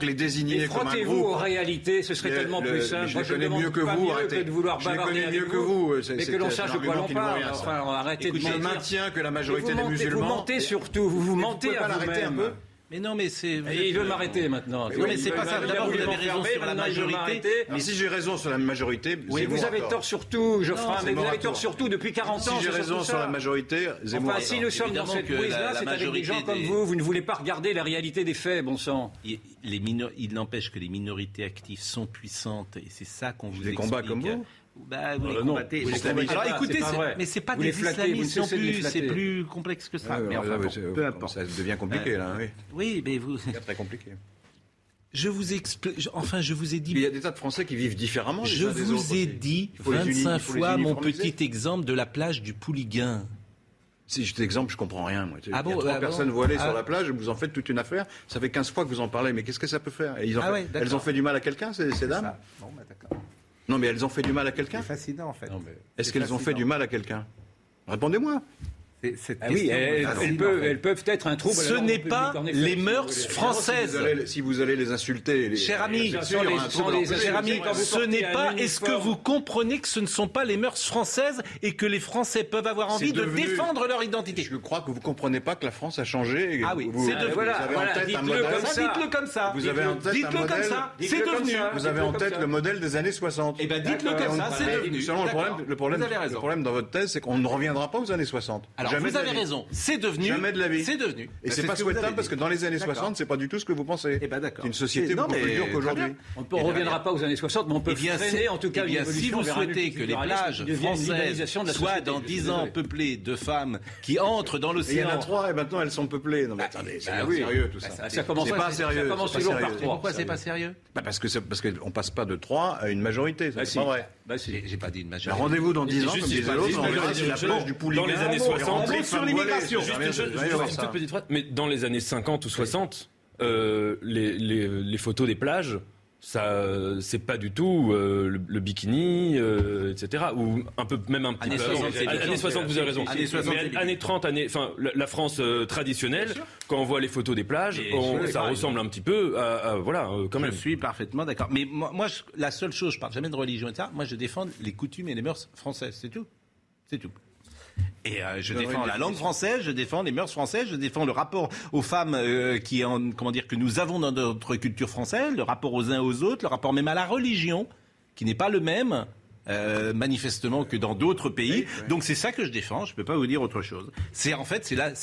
les désigner comme un groupe... aux réalités, ce serait tellement plus simple. Je connais mieux que vous, arrêtez. Je connais mieux que vous, mais que l'on sache de quoi l'on parle. Enfin, arrêtez de mentir. Je maintiens que la majorité des musulmans... Vous mentez surtout, vous mentez à vous-même. Mais non, mais c'est... Il veut m'arrêter maintenant. Oui, mais c'est pas ça. D'abord, vous avez raison sur la majorité. Mais si j'ai raison sur la majorité, Zemmour a tort. Oui, vous avez tort surtout, Geoffroy. Mais vous avez tort surtout depuis 40 ans. Si j'ai raison sur la majorité, Zemmour a tort. Si nous sommes dans cette prise-là, c'est avec des gens comme vous. Vous ne voulez pas regarder la réalité des faits, bon sang. Il n'empêche que les minorités actives sont puissantes. Et c'est ça qu'on vous explique. Des combats comme vous ? Vous les combattez. Alors écoutez, mais c'est pas des islamistes non plus, c'est plus complexe que ça. Mais enfin, peu importe. Ça devient compliqué là. Oui, mais vous. C'est très compliqué. Je vous explique. Enfin, je vous ai dit. Il y a des tas de Français qui vivent différemment. Je vous ai dit 25 fois mon petit exemple de la plage du Pouliguen. Si je t'exemple, je comprends rien. Moi. Ah bon, il y a trois personnes voilées sur la plage, vous en faites toute une affaire. Ça fait 15 fois que vous en parlez, mais qu'est-ce que ça peut faire ? Elles ont fait du mal à quelqu'un, ces dames ? Bon, d'accord. Non, mais elles ont fait du mal à quelqu'un ? C'est fascinant, en fait. Est-ce qu'elles ont fait du mal à quelqu'un ? Répondez-moi. Elles peuvent être un trouble. Ce n'est pas les mœurs françaises. Si vous allez les insulter... Cher ami, ce n'est pas... Est-ce que vous comprenez que ce ne sont pas les mœurs françaises et que les Français peuvent avoir envie de défendre leur identité ? Je crois que vous ne comprenez pas que la France a changé. Ah oui, c'est devenu... Dites-le comme ça. Vous avez en tête un modèle... C'est devenu... Vous avez en tête le modèle des années 60. Eh bien, dites-le comme ça, c'est devenu. Le problème dans votre thèse, c'est qu'on ne reviendra pas aux années 60. Jamais vous avez raison, c'est devenu. Jamais de la vie. C'est devenu. Et c'est pas souhaitable parce que dans les années 60, c'est pas du tout ce que vous pensez. Eh ben d'accord. C'est une société beaucoup plus dure qu'aujourd'hui. On ne reviendra pas aux années 60, mais on peut freiner en tout cas une évolution. Si vous souhaitez que les plages françaises soient dans 10 ans peuplées de femmes qui entrent dans l'océan. Il y en a 3 et maintenant elles sont peuplées. Non mais attendez, c'est pas sérieux tout ça. Ça commence pas sérieux. Ça commence toujours par 3. Pourquoi c'est pas sérieux ? Parce que on passe pas de 3 à une majorité, c'est pas vrai. J'ai pas dit une majorité. Rendez-vous dans 10 ans comme disait l'autre, on verra si la plage du Pouliguen dans les années 60. Sur l'immigration. Juste une toute petite phrase. Mais dans les années 50 ou 60, les photos des plages, ça, c'est pas du tout le bikini, etc. Ou un peu, même un petit peu. Années 60, vous avez raison. Mais années 30, enfin, la France traditionnelle, quand on voit les photos des plages, ça ressemble un petit peu à voilà, quand même. Je suis parfaitement d'accord. Mais moi, la seule chose, je parle jamais de religion, etc. Moi, je défends les coutumes et les mœurs françaises. C'est tout. C'est tout. Et je défends la langue française, je défends les mœurs françaises, je défends le rapport aux femmes que nous avons dans notre culture française, le rapport aux uns aux autres, le rapport même à la religion, qui n'est pas le même, manifestement, que dans d'autres pays. Oui. Donc c'est ça que je défends, je ne peux pas vous dire autre chose. C'est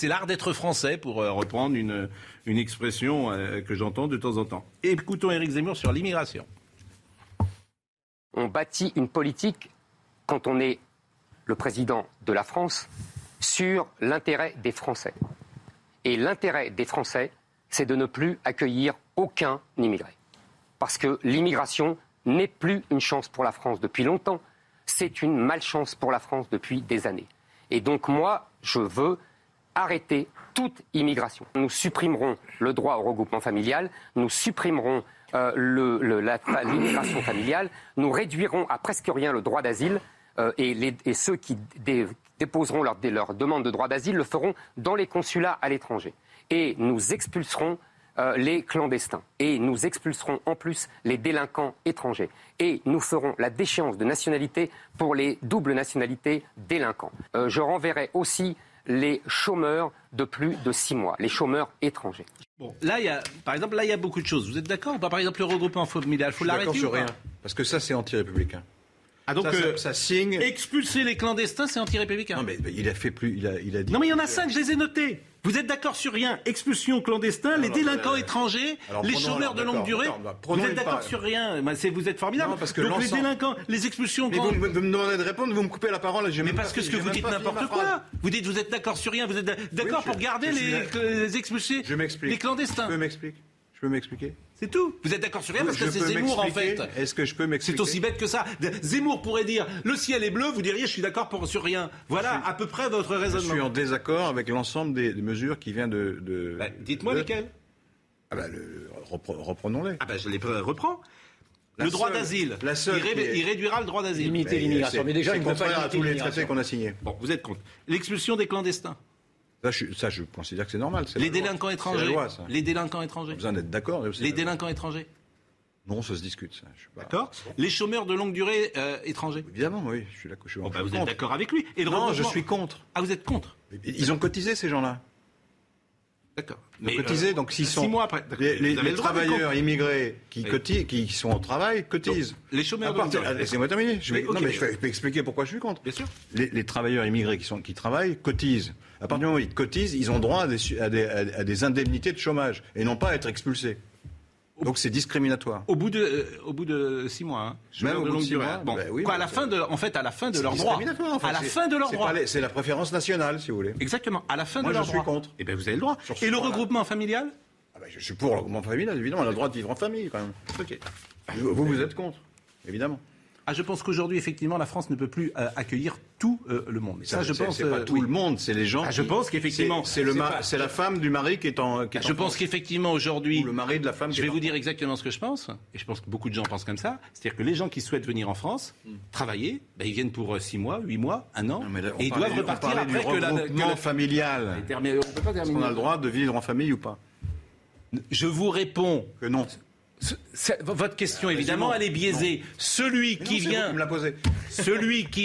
l'art d'être français, pour reprendre une expression que j'entends de temps en temps. Et écoutons Eric Zemmour sur l'immigration. On bâtit une politique quand on est le président de la France, sur l'intérêt des Français. Et l'intérêt des Français, c'est de ne plus accueillir aucun immigré. Parce que l'immigration n'est plus une chance pour la France depuis longtemps, c'est une malchance pour la France depuis des années. Et donc moi, je veux arrêter toute immigration. Nous supprimerons le droit au regroupement familial, nous supprimerons l'immigration familiale, nous réduirons à presque rien le droit d'asile, et ceux qui déposeront leur demande de droit d'asile le feront dans les consulats à l'étranger. Et nous expulserons les clandestins. Et nous expulserons en plus les délinquants étrangers. Et nous ferons la déchéance de nationalité pour les doubles nationalités délinquants. Je renverrai aussi les chômeurs de plus de 6 mois, les chômeurs étrangers. Bon, là, il y a beaucoup de choses. Vous êtes d'accord ? Par exemple, le regroupement familial, il faut l'arrêter ou pas ? Rien, parce que ça, c'est anti-républicain. Ah donc ça signe. Expulser les clandestins, c'est anti-républicain. Non mais il a dit. Non mais il y en a 5, je les ai notés. Vous êtes d'accord sur rien? Expulsion clandestine, les délinquants étrangers, les chômeurs de longue durée. Vous êtes d'accord sur rien? Vous êtes formidable. Donc les délinquants, les expulsions... Mais vous me demandez de répondre, vous me coupez la parole. Mais parce que ce que vous dites n'importe quoi. Vous dites vous êtes d'accord sur rien, vous êtes d'accord pour garder les expulsés, les clandestins. Je peux m'expliquer ? C'est tout. Vous êtes d'accord sur rien parce que c'est Zemmour en fait. Est-ce que je peux m'expliquer ? C'est aussi bête que ça. Zemmour pourrait dire le ciel est bleu, vous diriez je suis d'accord sur rien. Voilà à peu près votre raisonnement. Je suis en désaccord avec l'ensemble des mesures qui viennent de dites-moi lesquelles. Reprenons-les. Je les reprends. Le droit d'asile. Il réduira le droit d'asile. Limiter l'immigration. Mais déjà, il ne peut pas limiter à tous les traités qu'on a signés. Bon, vous êtes contre. L'expulsion des clandestins. Ça, je considère que c'est normal. Les délinquants étrangers. La loi, ça. Les délinquants étrangers. Vous en êtes d'accord. Les délinquants étrangers. Non, ça se discute. Ça. Je suis pas... D'accord. Les chômeurs de longue durée étrangers. Évidemment, oui. Je suis d'accord. Vous êtes d'accord avec lui. Et non, je suis contre. Ah, vous êtes contre. Ils ont cotisé ces gens-là. D'accord. Ils ont cotisé. Donc, s'ils sont 6 mois après, les travailleurs immigrés qui sont au travail cotisent. Donc, les chômeurs. Laissez-moi terminer. Je peux expliquer pourquoi je suis contre. Bien sûr. Les travailleurs immigrés qui travaillent cotisent. À partir du moment où ils cotisent, ils ont droit à des indemnités de chômage et non pas à être expulsés. Donc c'est discriminatoire. Au bout de 6 mois. Même au bout de 6 mois. Bon. Ben oui, à la fin de leur droit. À la fin de leur droit. C'est la préférence nationale, si vous voulez. Exactement. À la fin de leur droit. Moi, je suis contre. Eh bien, vous avez le droit. Et le regroupement familial ? Je suis pour le regroupement familial, évidemment. On a le droit de vivre en famille, quand même. Ok. Vous êtes contre, évidemment. Je pense qu'aujourd'hui, effectivement, la France ne peut plus accueillir tout le monde. Mais ça, je pense. C'est pas tout le monde, c'est les gens. Je pense qu'effectivement, c'est la femme du mari qui est en. Je pense qu'effectivement aujourd'hui, ou le mari de la femme. Je vais vous dire exactement ce que je pense, et je pense que beaucoup de gens pensent comme ça. C'est-à-dire que les gens qui souhaitent venir en France travailler, ils viennent pour 6 mois, 8 mois, 1 an, non, là, et ils doivent repartir après que la regroupement familial. On peut pas terminer. On a le droit de vivre en famille ou pas? Je vous réponds que non. Votre question, évidemment, elle est biaisée. Non. Celui qui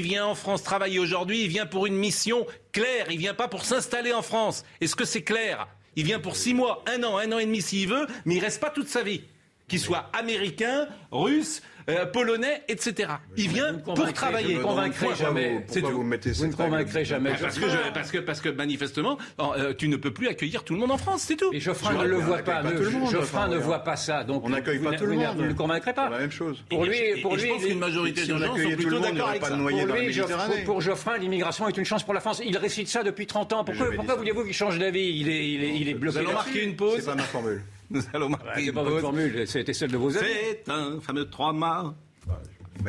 vient en France travailler aujourd'hui, il vient pour une mission claire. Il ne vient pas pour s'installer en France. Est-ce que c'est clair ? Il vient pour 6 mois, 1 an, 1 an et demi s'il veut, mais il ne reste pas toute sa vie. Qu'il soit américain, russe, polonais, etc. Il vient pour travailler. Vous ne convaincrez jamais. Vous ne convaincrez jamais. Parce que manifestement, tu ne peux plus accueillir tout le monde en France, c'est tout. Et Joffrin ne le voit pas. Joffrin ne voit pas ça. Donc on n'accueille pas tout le monde. Vous ne le convaincrez pas. La même chose. Pour lui, je pense qu'une majorité de gens sont plutôt d'accord avec ça. Pour Joffrin, l'immigration est une chance pour la France. Il récite ça depuis 30 ans. Pourquoi voulez-vous qu'il change d'avis ? Il est bloqué. Vous allez marquer une pause. C'est pas ma formule. Nous allons marquer. C'est pas votre formule, c'était celle de vos amis. C'est un fameux 3 mâts.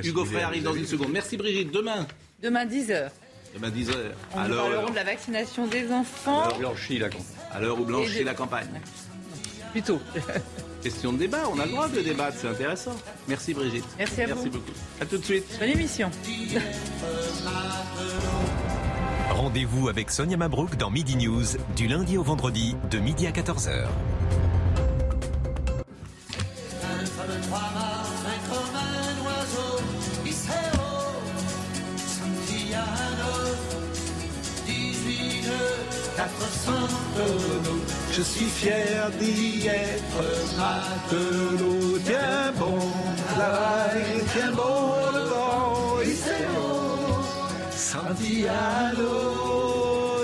Hugues Aufray arrive dans une seconde. Merci Brigitte. Demain 10h. Demain 10h. Nous parlerons de la vaccination des enfants. À l'heure où blanchit la campagne. Plutôt. Question de débat, on a le droit de débattre, c'est intéressant. Merci Brigitte. Merci à vous. Merci beaucoup. A tout de suite. Bonne émission. Rendez-vous avec Sonia Mabrouk dans Midi News, du lundi au vendredi, de midi à 14h. Je suis fier d'y être matelot. Tiens bon, la vague, tiens bon le vent, et c'est bon, Santiano,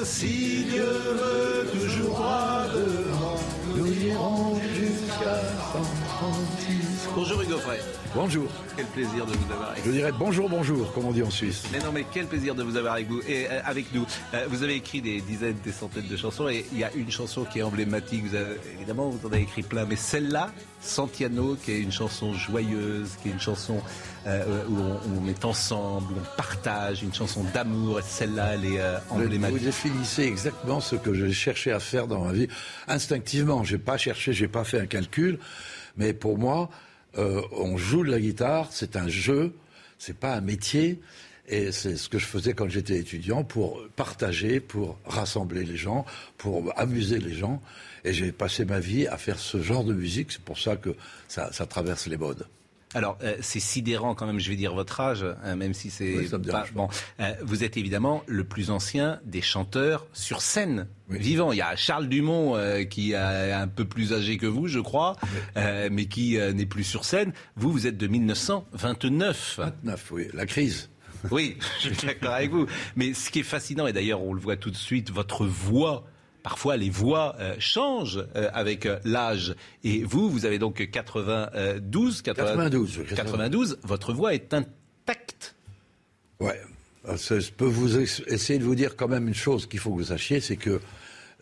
si Dieu veut toujours droit devant, nous irons jusqu'à San Francisco. Bonjour Hugues Aufray. Bonjour. Quel plaisir de vous avoir avec nous. Je dirais bonjour, comme on dit en Suisse. Mais non, mais quel plaisir de vous avoir avec vous et avec nous. Vous avez écrit des dizaines, des centaines de chansons et il y a une chanson qui est emblématique. Évidemment, vous en avez écrit plein, mais celle-là, Santiano, qui est une chanson joyeuse, qui est une chanson où on est ensemble, où on partage, une chanson d'amour. Et celle-là, elle est emblématique. Vous définissez exactement ce que je cherchais à faire dans ma vie. Instinctivement, j'ai pas cherché, j'ai pas fait un calcul, mais pour moi. On joue de la guitare, c'est un jeu, c'est pas un métier, et c'est ce que je faisais quand j'étais étudiant pour partager, pour rassembler les gens, pour amuser les gens, et j'ai passé ma vie à faire ce genre de musique, c'est pour ça que ça traverse les modes. Alors, c'est sidérant quand même, je vais dire votre âge, même si c'est pas... Bon, vous êtes évidemment le plus ancien des chanteurs sur scène, oui. Vivant. Il y a Charles Dumont qui est un peu plus âgé que vous, je crois, oui. Mais qui n'est plus sur scène. Vous êtes de 1929. 29, oui, la crise. Oui, je suis d'accord avec vous. Mais ce qui est fascinant, et d'ailleurs on le voit tout de suite, votre voix... parfois les voix changent avec l'âge. Et vous avez donc 92. Votre voix est intacte. Ouais. Je peux vous essayer de vous dire quand même une chose qu'il faut que vous sachiez, c'est que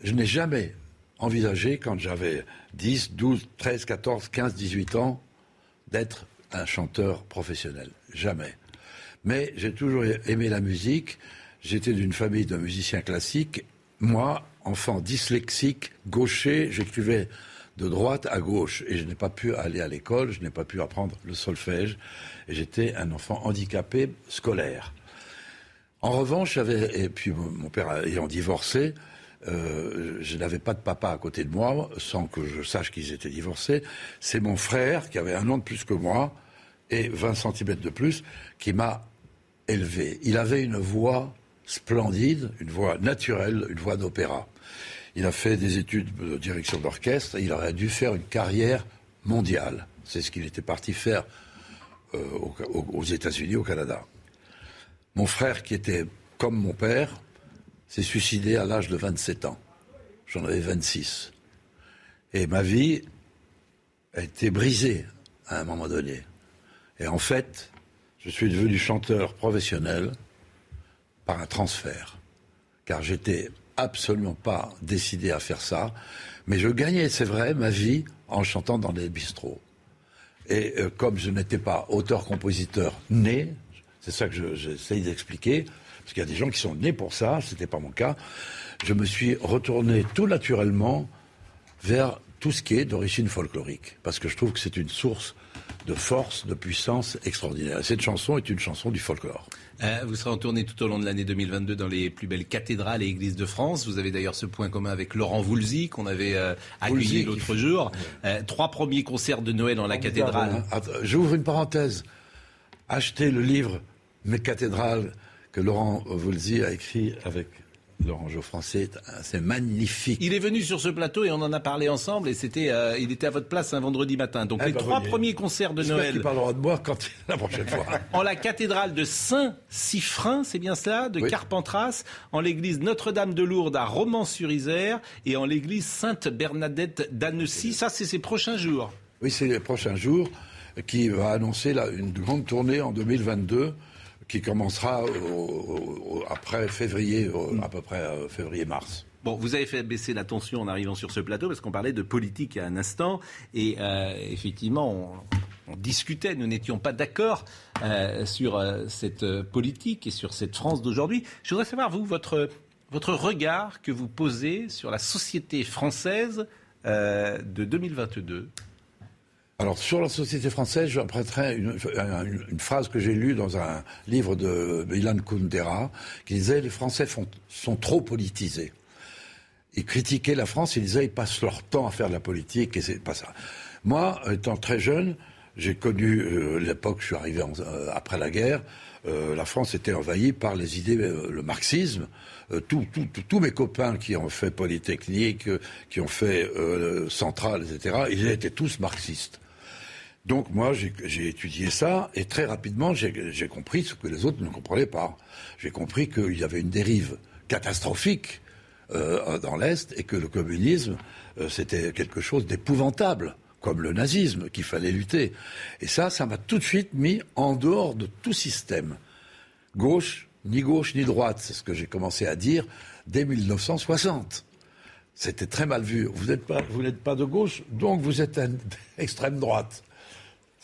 je n'ai jamais envisagé, quand j'avais 10, 12, 13, 14, 15, 18 ans, d'être un chanteur professionnel. Jamais. Mais j'ai toujours aimé la musique. J'étais d'une famille de musiciens classiques. Moi, enfant dyslexique, gaucher, j'écrivais de droite à gauche. Et je n'ai pas pu aller à l'école, je n'ai pas pu apprendre le solfège. Et j'étais un enfant handicapé scolaire. En revanche, et puis mon père ayant divorcé, je n'avais pas de papa à côté de moi, sans que je sache qu'ils étaient divorcés. C'est mon frère, qui avait 1 an de plus que moi, et 20 centimètres de plus, qui m'a élevé. Il avait une voix splendide, une voix naturelle, une voix d'opéra. Il a fait des études de direction d'orchestre, et il aurait dû faire une carrière mondiale. C'est ce qu'il était parti faire aux États-Unis, au Canada. Mon frère, qui était comme mon père, s'est suicidé à l'âge de 27 ans. J'en avais 26. Et ma vie a été brisée à un moment donné. Et en fait, je suis devenu chanteur professionnel par un transfert. Car j'étais absolument pas décidé à faire ça. Mais je gagnais, c'est vrai, ma vie en chantant dans des bistrots. Et comme je n'étais pas auteur-compositeur né... C'est ça que j'essaye d'expliquer, parce qu'il y a des gens qui sont nés pour ça, c'était pas mon cas. Je me suis retourné tout naturellement vers tout ce qui est d'origine folklorique, parce que je trouve que c'est une source de force, de puissance extraordinaire. Et cette chanson est une chanson du folklore. Vous serez en tournée tout au long de l'année 2022 dans les plus belles cathédrales et églises de France. Vous avez d'ailleurs ce point commun avec Laurent Voulzy, qu'on avait accueilli l'autre jour. 3 premiers concerts de Noël dans la cathédrale. J'ouvre une parenthèse. Achetez le livre « Mes cathédrales » que Laurent Voulzy a écrit avec Laurent Joffrin. C'est magnifique. Il est venu sur ce plateau et on en a parlé ensemble. Et il était à votre place un vendredi matin. Donc les 3 premiers concerts de Noël. Il parlera de moi la prochaine fois. En la cathédrale de Saint-Siffrin, c'est bien cela, de Carpentras, en l'église Notre-Dame de Lourdes à Romans-sur-Isère et en l'église Sainte-Bernadette d'Annecy. Ça, c'est ces prochains jours. Oui, c'est les prochains jours. Qui va annoncer une grande tournée en 2022 qui commencera après février, à peu près février-mars. Bon, vous avez fait baisser la tension en arrivant sur ce plateau parce qu'on parlait de politique il y a un instant et effectivement on discutait, nous n'étions pas d'accord sur cette politique et sur cette France d'aujourd'hui. Je voudrais savoir, vous, votre regard que vous posez sur la société française de 2022. Alors, sur la société française, je prêterai une phrase que j'ai lue dans un livre de Milan Kundera, qui disait « Les Français sont trop politisés ». Ils critiquaient la France, ils disaient « Ils passent leur temps à faire de la politique » et c'est pas ça. Moi, étant très jeune, j'ai connu l'époque, je suis arrivé après la guerre, la France était envahie par les idées, le marxisme. Tous mes copains qui ont fait Polytechnique, qui ont fait Centrale, etc., ils étaient tous marxistes. Donc moi, j'ai étudié ça, et très rapidement, j'ai compris ce que les autres ne comprenaient pas. J'ai compris qu'il y avait une dérive catastrophique dans l'Est, et que le communisme, c'était quelque chose d'épouvantable, comme le nazisme, qu'il fallait lutter. Et ça m'a tout de suite mis en dehors de tout système. Gauche ni droite, c'est ce que j'ai commencé à dire, dès 1960. C'était très mal vu. Vous n'êtes pas de gauche, donc vous êtes extrême droite.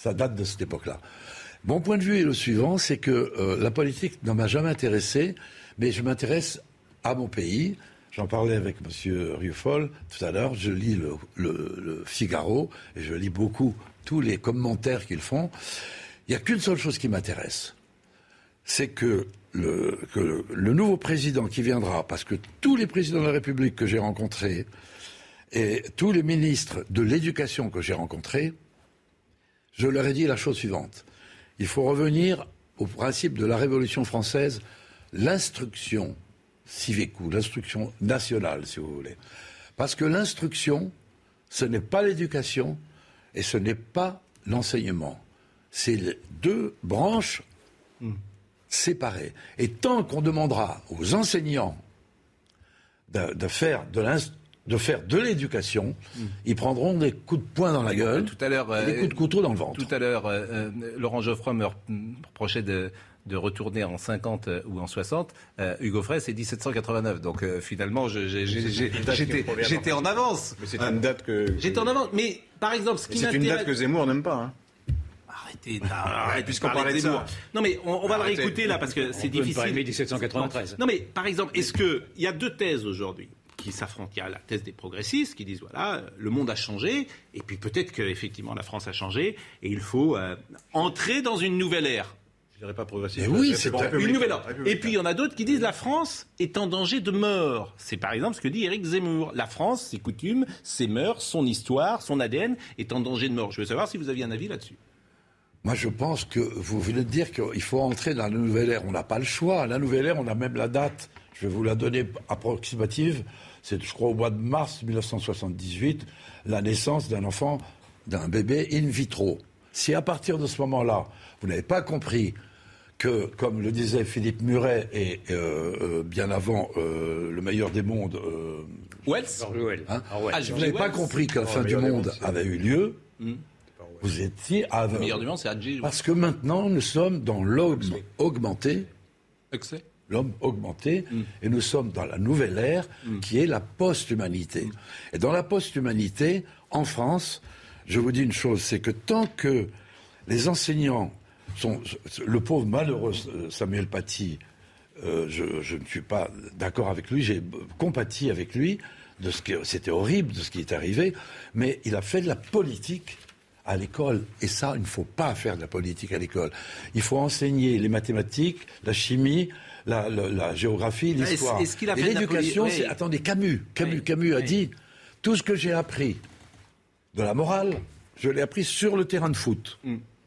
Ça date de cette époque-là. Mon point de vue est le suivant, c'est que la politique ne m'a jamais intéressé, mais je m'intéresse à mon pays. J'en parlais avec M. Rioufol tout à l'heure. Je lis le Figaro et je lis beaucoup tous les commentaires qu'ils font. Il n'y a qu'une seule chose qui m'intéresse, c'est que le nouveau président qui viendra, parce que tous les présidents de la République que j'ai rencontrés et tous les ministres de l'éducation que j'ai rencontrés, je leur ai dit la chose suivante. Il faut revenir au principe de la Révolution française, l'instruction civique ou l'instruction nationale, si vous voulez. Parce que l'instruction, ce n'est pas l'éducation et ce n'est pas l'enseignement. C'est les 2 branches séparées. Et tant qu'on demandera aux enseignants de faire de l'éducation, ils prendront des coups de poing dans la gueule, tout à l'heure, et des coups de couteau dans le ventre. Tout à l'heure, Laurent Joffrin me reprochait de retourner en 50 ou en 60. Hugues Aufray, c'est 1789. Donc finalement, j'étais en avance. Mais c'est une date que... J'étais en avance. Mais par exemple, ce qui m'intéresse... C'est une date que Zemmour n'aime pas, hein. Arrêtez, puisqu'on parlait de Zemmour. Non mais on va le réécouter là parce que c'est difficile. On peut aimer 1793. Non mais par exemple, est-ce qu'il y a deux thèses aujourd'hui qui s'affrontent? Il y a la thèse des progressistes qui disent voilà, le monde a changé et puis peut-être qu'effectivement la France a changé et il faut entrer dans une nouvelle ère. Je dirais pas progressiste. Oui, c'est une nouvelle ère. Et puis il y en a d'autres qui disent la France est en danger de mort. C'est par exemple ce que dit Eric Zemmour. La France, ses coutumes, ses mœurs, son histoire, son ADN est en danger de mort. Je veux savoir si vous aviez un avis là-dessus. Moi, je pense que vous venez de dire qu'il faut entrer dans la nouvelle ère. On n'a pas le choix. La nouvelle ère, on a même la date. Je vais vous la donner approximative. C'est, je crois, au mois de mars 1978, la naissance d'un enfant, d'un bébé in vitro. Si à partir de ce moment-là, vous n'avez pas compris que, comme le disait Philippe Muret et bien avant le meilleur des mondes... Wells, hein, je n'avais pas compris que la fin du monde avait eu lieu... Vous étiez aveugles. Le meilleur du monde, c'est Adji. Parce que maintenant, nous sommes dans l'homme augmenté. Excès. L'homme augmenté. Et nous sommes dans la nouvelle ère qui est la post-humanité. Et dans la post-humanité, en France, je vous dis une chose, c'est que tant que les enseignants sont... Le pauvre malheureux Samuel Paty, je ne suis pas d'accord avec lui, j'ai compati avec lui, de ce qui, c'était horrible de ce qui est arrivé, mais il a fait de la politique... à l'école. Et ça, il ne faut pas faire de la politique à l'école. Il faut enseigner les mathématiques, la chimie, la géographie, l'histoire. Et l'éducation, c'est... Attendez, Camus a dit « Tout ce que j'ai appris de la morale, je l'ai appris sur le terrain de foot. »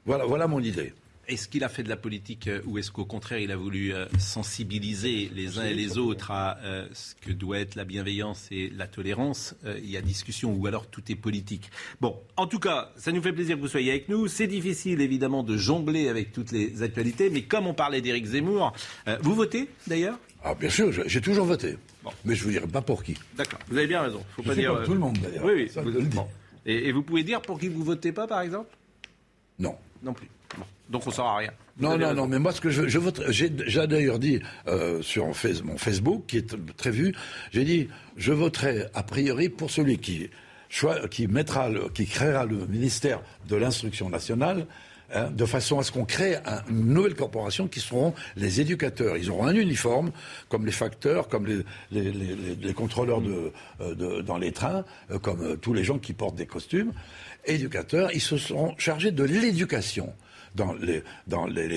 Voilà mon idée. Est-ce qu'il a fait de la politique ou est-ce qu'au contraire, il a voulu sensibiliser les uns et les autres à ce que doit être la bienveillance et la tolérance? Il y a discussion ou alors tout est politique. Bon, en tout cas, ça nous fait plaisir que vous soyez avec nous. C'est difficile, évidemment, de jongler avec toutes les actualités. Mais comme on parlait d'Éric Zemmour, vous votez, d'ailleurs? Ah, bien sûr, j'ai toujours voté. Bon. Mais je ne vous dirai pas pour qui. D'accord, vous avez bien raison. Faut pas dire comme tout le monde, d'ailleurs. Oui, ça, vous le dites. Bon. Et vous pouvez dire pour qui vous ne votez pas, par exemple? Non. Non plus. Bon. Donc on ne saura rien. Non, mais moi, ce que je vote, j'ai d'ailleurs dit sur mon Facebook, qui est très vu, j'ai dit, je voterai a priori pour celui qui créera le ministère de l'Instruction nationale, hein, de façon à ce qu'on crée une nouvelle corporation qui seront les éducateurs. Ils auront un uniforme, comme les facteurs, comme les contrôleurs dans les trains, comme tous les gens qui portent des costumes. Éducateurs, ils se seront chargés de l'éducation. Dans les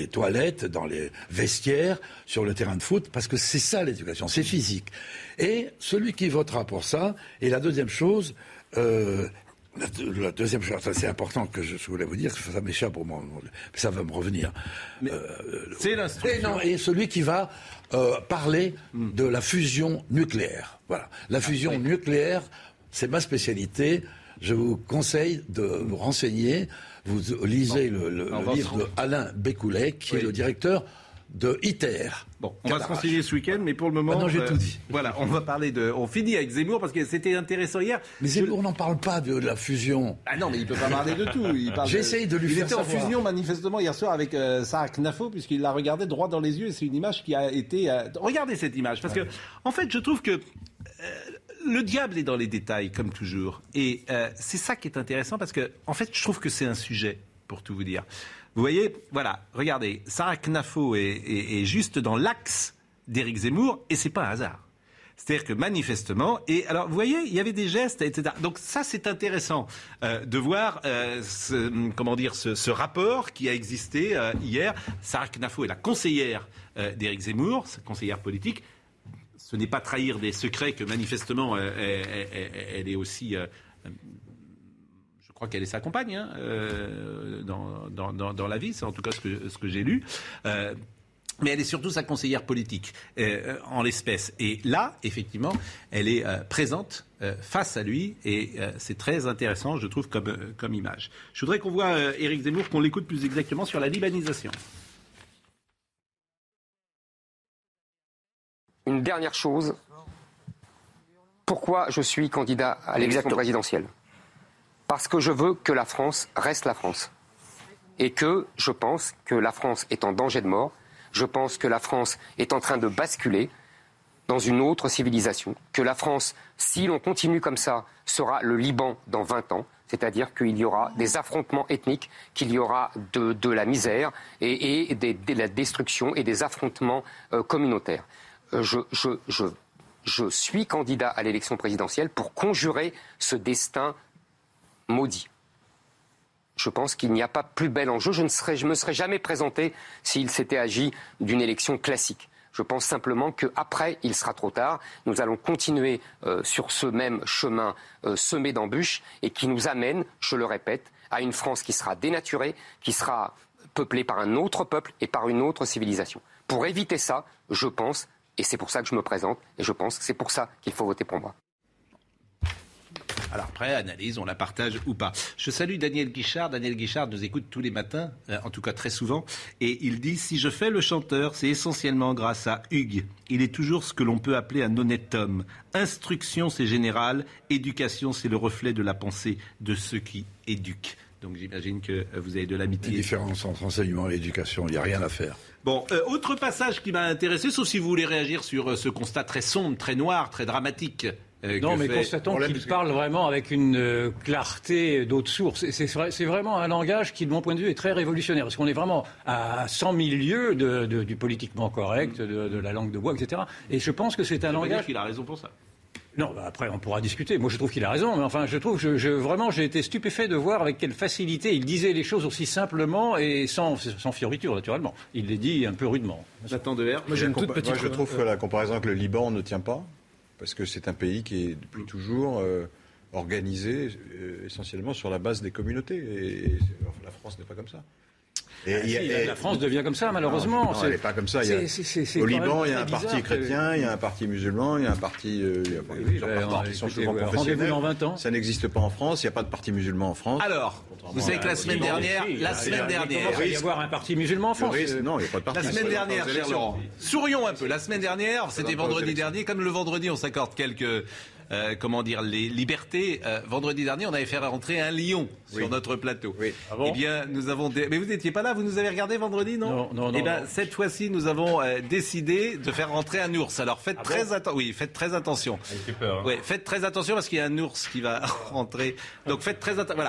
toilettes, dans les vestiaires, sur le terrain de foot, parce que c'est ça l'éducation, c'est physique. Et celui qui votera pour ça, et la deuxième chose, c'est important que je voulais vous dire, ça m'échappe au moment, ça va me revenir. C'est l'instruction. Et celui qui va parler de la fusion nucléaire. Voilà. La fusion nucléaire, c'est ma spécialité. Je vous conseille de vous renseigner. Vous lisez le livre de Alain Bécoulet, qui est le directeur de ITER. Bon, on va se renseigner ce week-end, mais pour le moment... non, j'ai tout dit. Voilà, on va parler de... On finit avec Zemmour, parce que c'était intéressant hier. Mais Zemmour n'en parle pas de la fusion. Ah non, mais il ne peut pas parler de tout. J'essaye de lui faire savoir. Il était en fusion, manifestement, hier soir avec Sarah Knafo, puisqu'il la regardait droit dans les yeux, et c'est une image qui a été... Regardez cette image, parce que, en fait, je trouve que... le diable est dans les détails, comme toujours. Et c'est ça qui est intéressant, parce que, en fait, je trouve que c'est un sujet, pour tout vous dire. Vous voyez, voilà, regardez, Sarah Knafo est juste dans l'axe d'Éric Zemmour, et c'est pas un hasard. C'est-à-dire que, manifestement, et alors, vous voyez, il y avait des gestes, etc. Donc ça, c'est intéressant de voir ce rapport qui a existé hier. Sarah Knafo est la conseillère d'Éric Zemmour, conseillère politique. Ce n'est pas trahir des secrets que, manifestement, elle est aussi... je crois qu'elle est sa compagne dans la vie. C'est en tout cas ce que j'ai lu. Mais elle est surtout sa conseillère politique, en l'espèce. Et là, effectivement, elle est présente face à lui. Et c'est très intéressant, je trouve, comme image. Je voudrais qu'on voit Éric Zemmour, qu'on l'écoute plus exactement sur la libanisation. Une dernière chose, Pourquoi je suis candidat à l'élection présidentielle ? Parce que je veux que la France reste la France. Et que je pense que la France est en danger de mort. Je pense que la France est en train de basculer dans une autre civilisation. Que la France, si l'on continue comme ça, sera le Liban dans 20 ans. C'est-à-dire qu'il y aura des affrontements ethniques, qu'il y aura de la misère et de la destruction et des affrontements communautaires. Je suis candidat à l'élection présidentielle pour conjurer ce destin maudit. Je pense qu'il n'y a pas plus bel enjeu. Je me serais jamais présenté s'il s'était agi d'une élection classique. Je pense simplement qu'après, il sera trop tard. Nous allons continuer sur ce même chemin semé d'embûches et qui nous amène, je le répète, à une France qui sera dénaturée, qui sera peuplée par un autre peuple et par une autre civilisation. Pour éviter ça, je pense, et c'est pour ça que je me présente, et je pense que c'est pour ça qu'il faut voter pour moi. Alors après, analyse, on la partage ou pas. Je salue Daniel Guichard. Daniel Guichard nous écoute tous les matins, en tout cas très souvent. Et il dit, si je fais le chanteur, c'est essentiellement grâce à Hugues. Il est toujours ce que l'on peut appeler un honnête homme. Instruction, c'est général. Éducation, c'est le reflet de la pensée de ceux qui éduquent. Donc j'imagine que vous avez de l'amitié. La différence entre enseignement et éducation, il n'y a rien à faire. Bon, autre passage qui m'a intéressé, sauf si vous voulez réagir sur ce constat très sombre, très noir, très dramatique. Non, mais constatons qu'il parle vraiment avec une clarté d'autres sources. C'est vraiment un langage qui, de mon point de vue, est très révolutionnaire. Parce qu'on est vraiment à 100 000 lieues du politiquement correct, de la langue de bois, etc. Et je pense que c'est un langage... Il a raison pour ça. Non, bah après, on pourra discuter. Moi, je trouve qu'il a raison. Mais enfin, je trouve, vraiment, j'ai été stupéfait de voir avec quelle facilité il disait les choses aussi simplement et sans fioriture, naturellement. Il les dit un peu rudement. J'attends de R. Moi, je trouve que la comparaison avec le Liban ne tient pas. Parce que c'est un pays qui est depuis toujours organisé essentiellement sur la base des communautés. Et la France n'est pas comme ça. La France devient comme ça, malheureusement. Non, elle n'est pas comme ça. Au Liban, il y a un parti chrétien, il y a un parti musulman, il y a un parti... Ils sont souvent professionnels. Dans 20 ans. Ça n'existe pas en France, il n'y a pas de parti musulman en France. Alors, vous savez que la semaine dernière... Il va y avoir un parti musulman en France. Non, il n'y a pas de parti. La semaine dernière, cher Laurent, sourions un peu. La semaine dernière, c'était vendredi dernier. Comme le vendredi, on s'accorde quelques... les libertés. Vendredi dernier, on avait fait rentrer un lion sur notre plateau. Oui. Ah bon ? Eh bien, nous avons... Mais vous n'étiez pas là, vous nous avez regardé vendredi, non. Eh bien, cette fois-ci, nous avons décidé de faire rentrer un ours. Alors, faites très attention. J'ai peur, hein. Oui, faites très attention parce qu'il y a un ours qui va rentrer. Donc, faites très attention.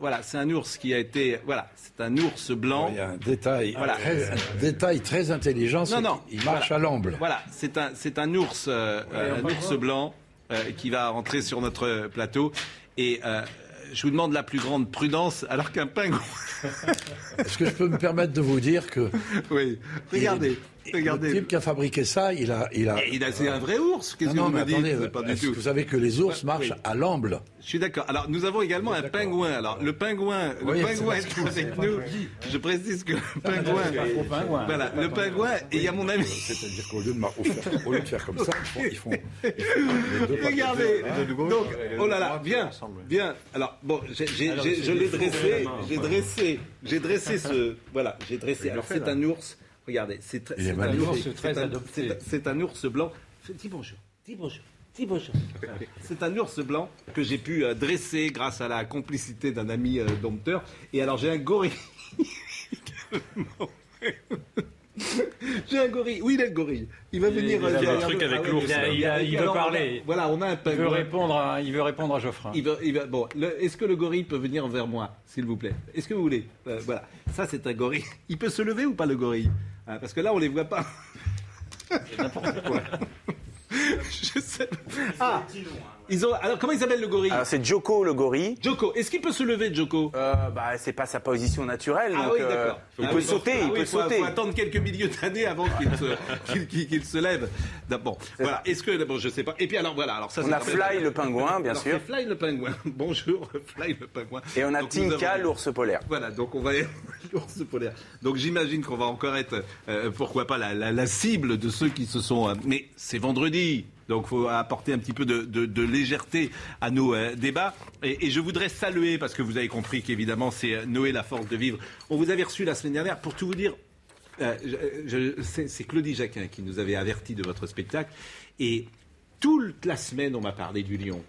Voilà, c'est un ours qui a été... Voilà, c'est un ours blanc. Il y a un détail, détail très intelligent. Il marche à l'amble. Voilà, c'est un ours, un ours blanc. Qui va rentrer sur notre plateau et je vous demande la plus grande prudence alors qu'un pingouin... Est-ce que je peux me permettre de vous dire que... Oui, regardez. Le type qui a fabriqué ça, c'est un vrai ours. Qu'est-ce que vous me dites ? Vous savez que les ours marchent à l'amble. Je suis d'accord. Alors, nous avons également un pingouin. Alors, le pingouin est avec nous. Je précise que le pingouin... Voilà, le pingouin, et à mon avis... C'est-à-dire qu'au lieu de faire comme ça, ils font... Regardez. Donc, oh là là, bien. Alors, bon, je l'ai dressé ce... Voilà, j'ai dressé. Alors, c'est un ours... Regardez, c'est un ours blanc. Dis bonjour. C'est un ours blanc que j'ai pu dresser grâce à la complicité d'un ami dompteur. Et alors j'ai un gorille. Oui, il a le gorille. Il va venir. Il a un truc avec l'ours. Il veut parler. Voilà, on a un pingouin. Il veut répondre à Joffrin. Bon, est-ce que le gorille peut venir vers moi, s'il vous plaît ? Est-ce que vous voulez ? Voilà. Ça, c'est un gorille. Il peut se lever ou pas, le gorille ? Parce que là, on les voit pas. C'est n'importe quoi. Je sais. Ah, alors comment il s'appelle le gorille ? Alors c'est Joko le gorille. Joko, est-ce qu'il peut se lever, Joko ? C'est pas sa position naturelle. Donc, oui, d'accord. Il peut sauter. Il faut attendre quelques milieux d'années avant qu'il se lève. Bon, voilà. Est-ce que je sais pas. Et puis alors voilà. Alors ça. On a Fly le pingouin, bien sûr. Fly le pingouin. Bonjour, Fly le pingouin. Et on a Tinka, l'ours polaire. Voilà. Donc on va l'ours polaire. Donc j'imagine qu'on va encore être, pourquoi pas, la cible de ceux qui se sont. Mais c'est vendredi. Donc il faut apporter un petit peu de légèreté à nos débats. Et je voudrais saluer, parce que vous avez compris qu'évidemment c'est Noé la force de vivre. On vous avait reçu la semaine dernière, pour tout vous dire, c'est Claudie Jacquin qui nous avait averti de votre spectacle. Et Toute la semaine, on m'a parlé du lion.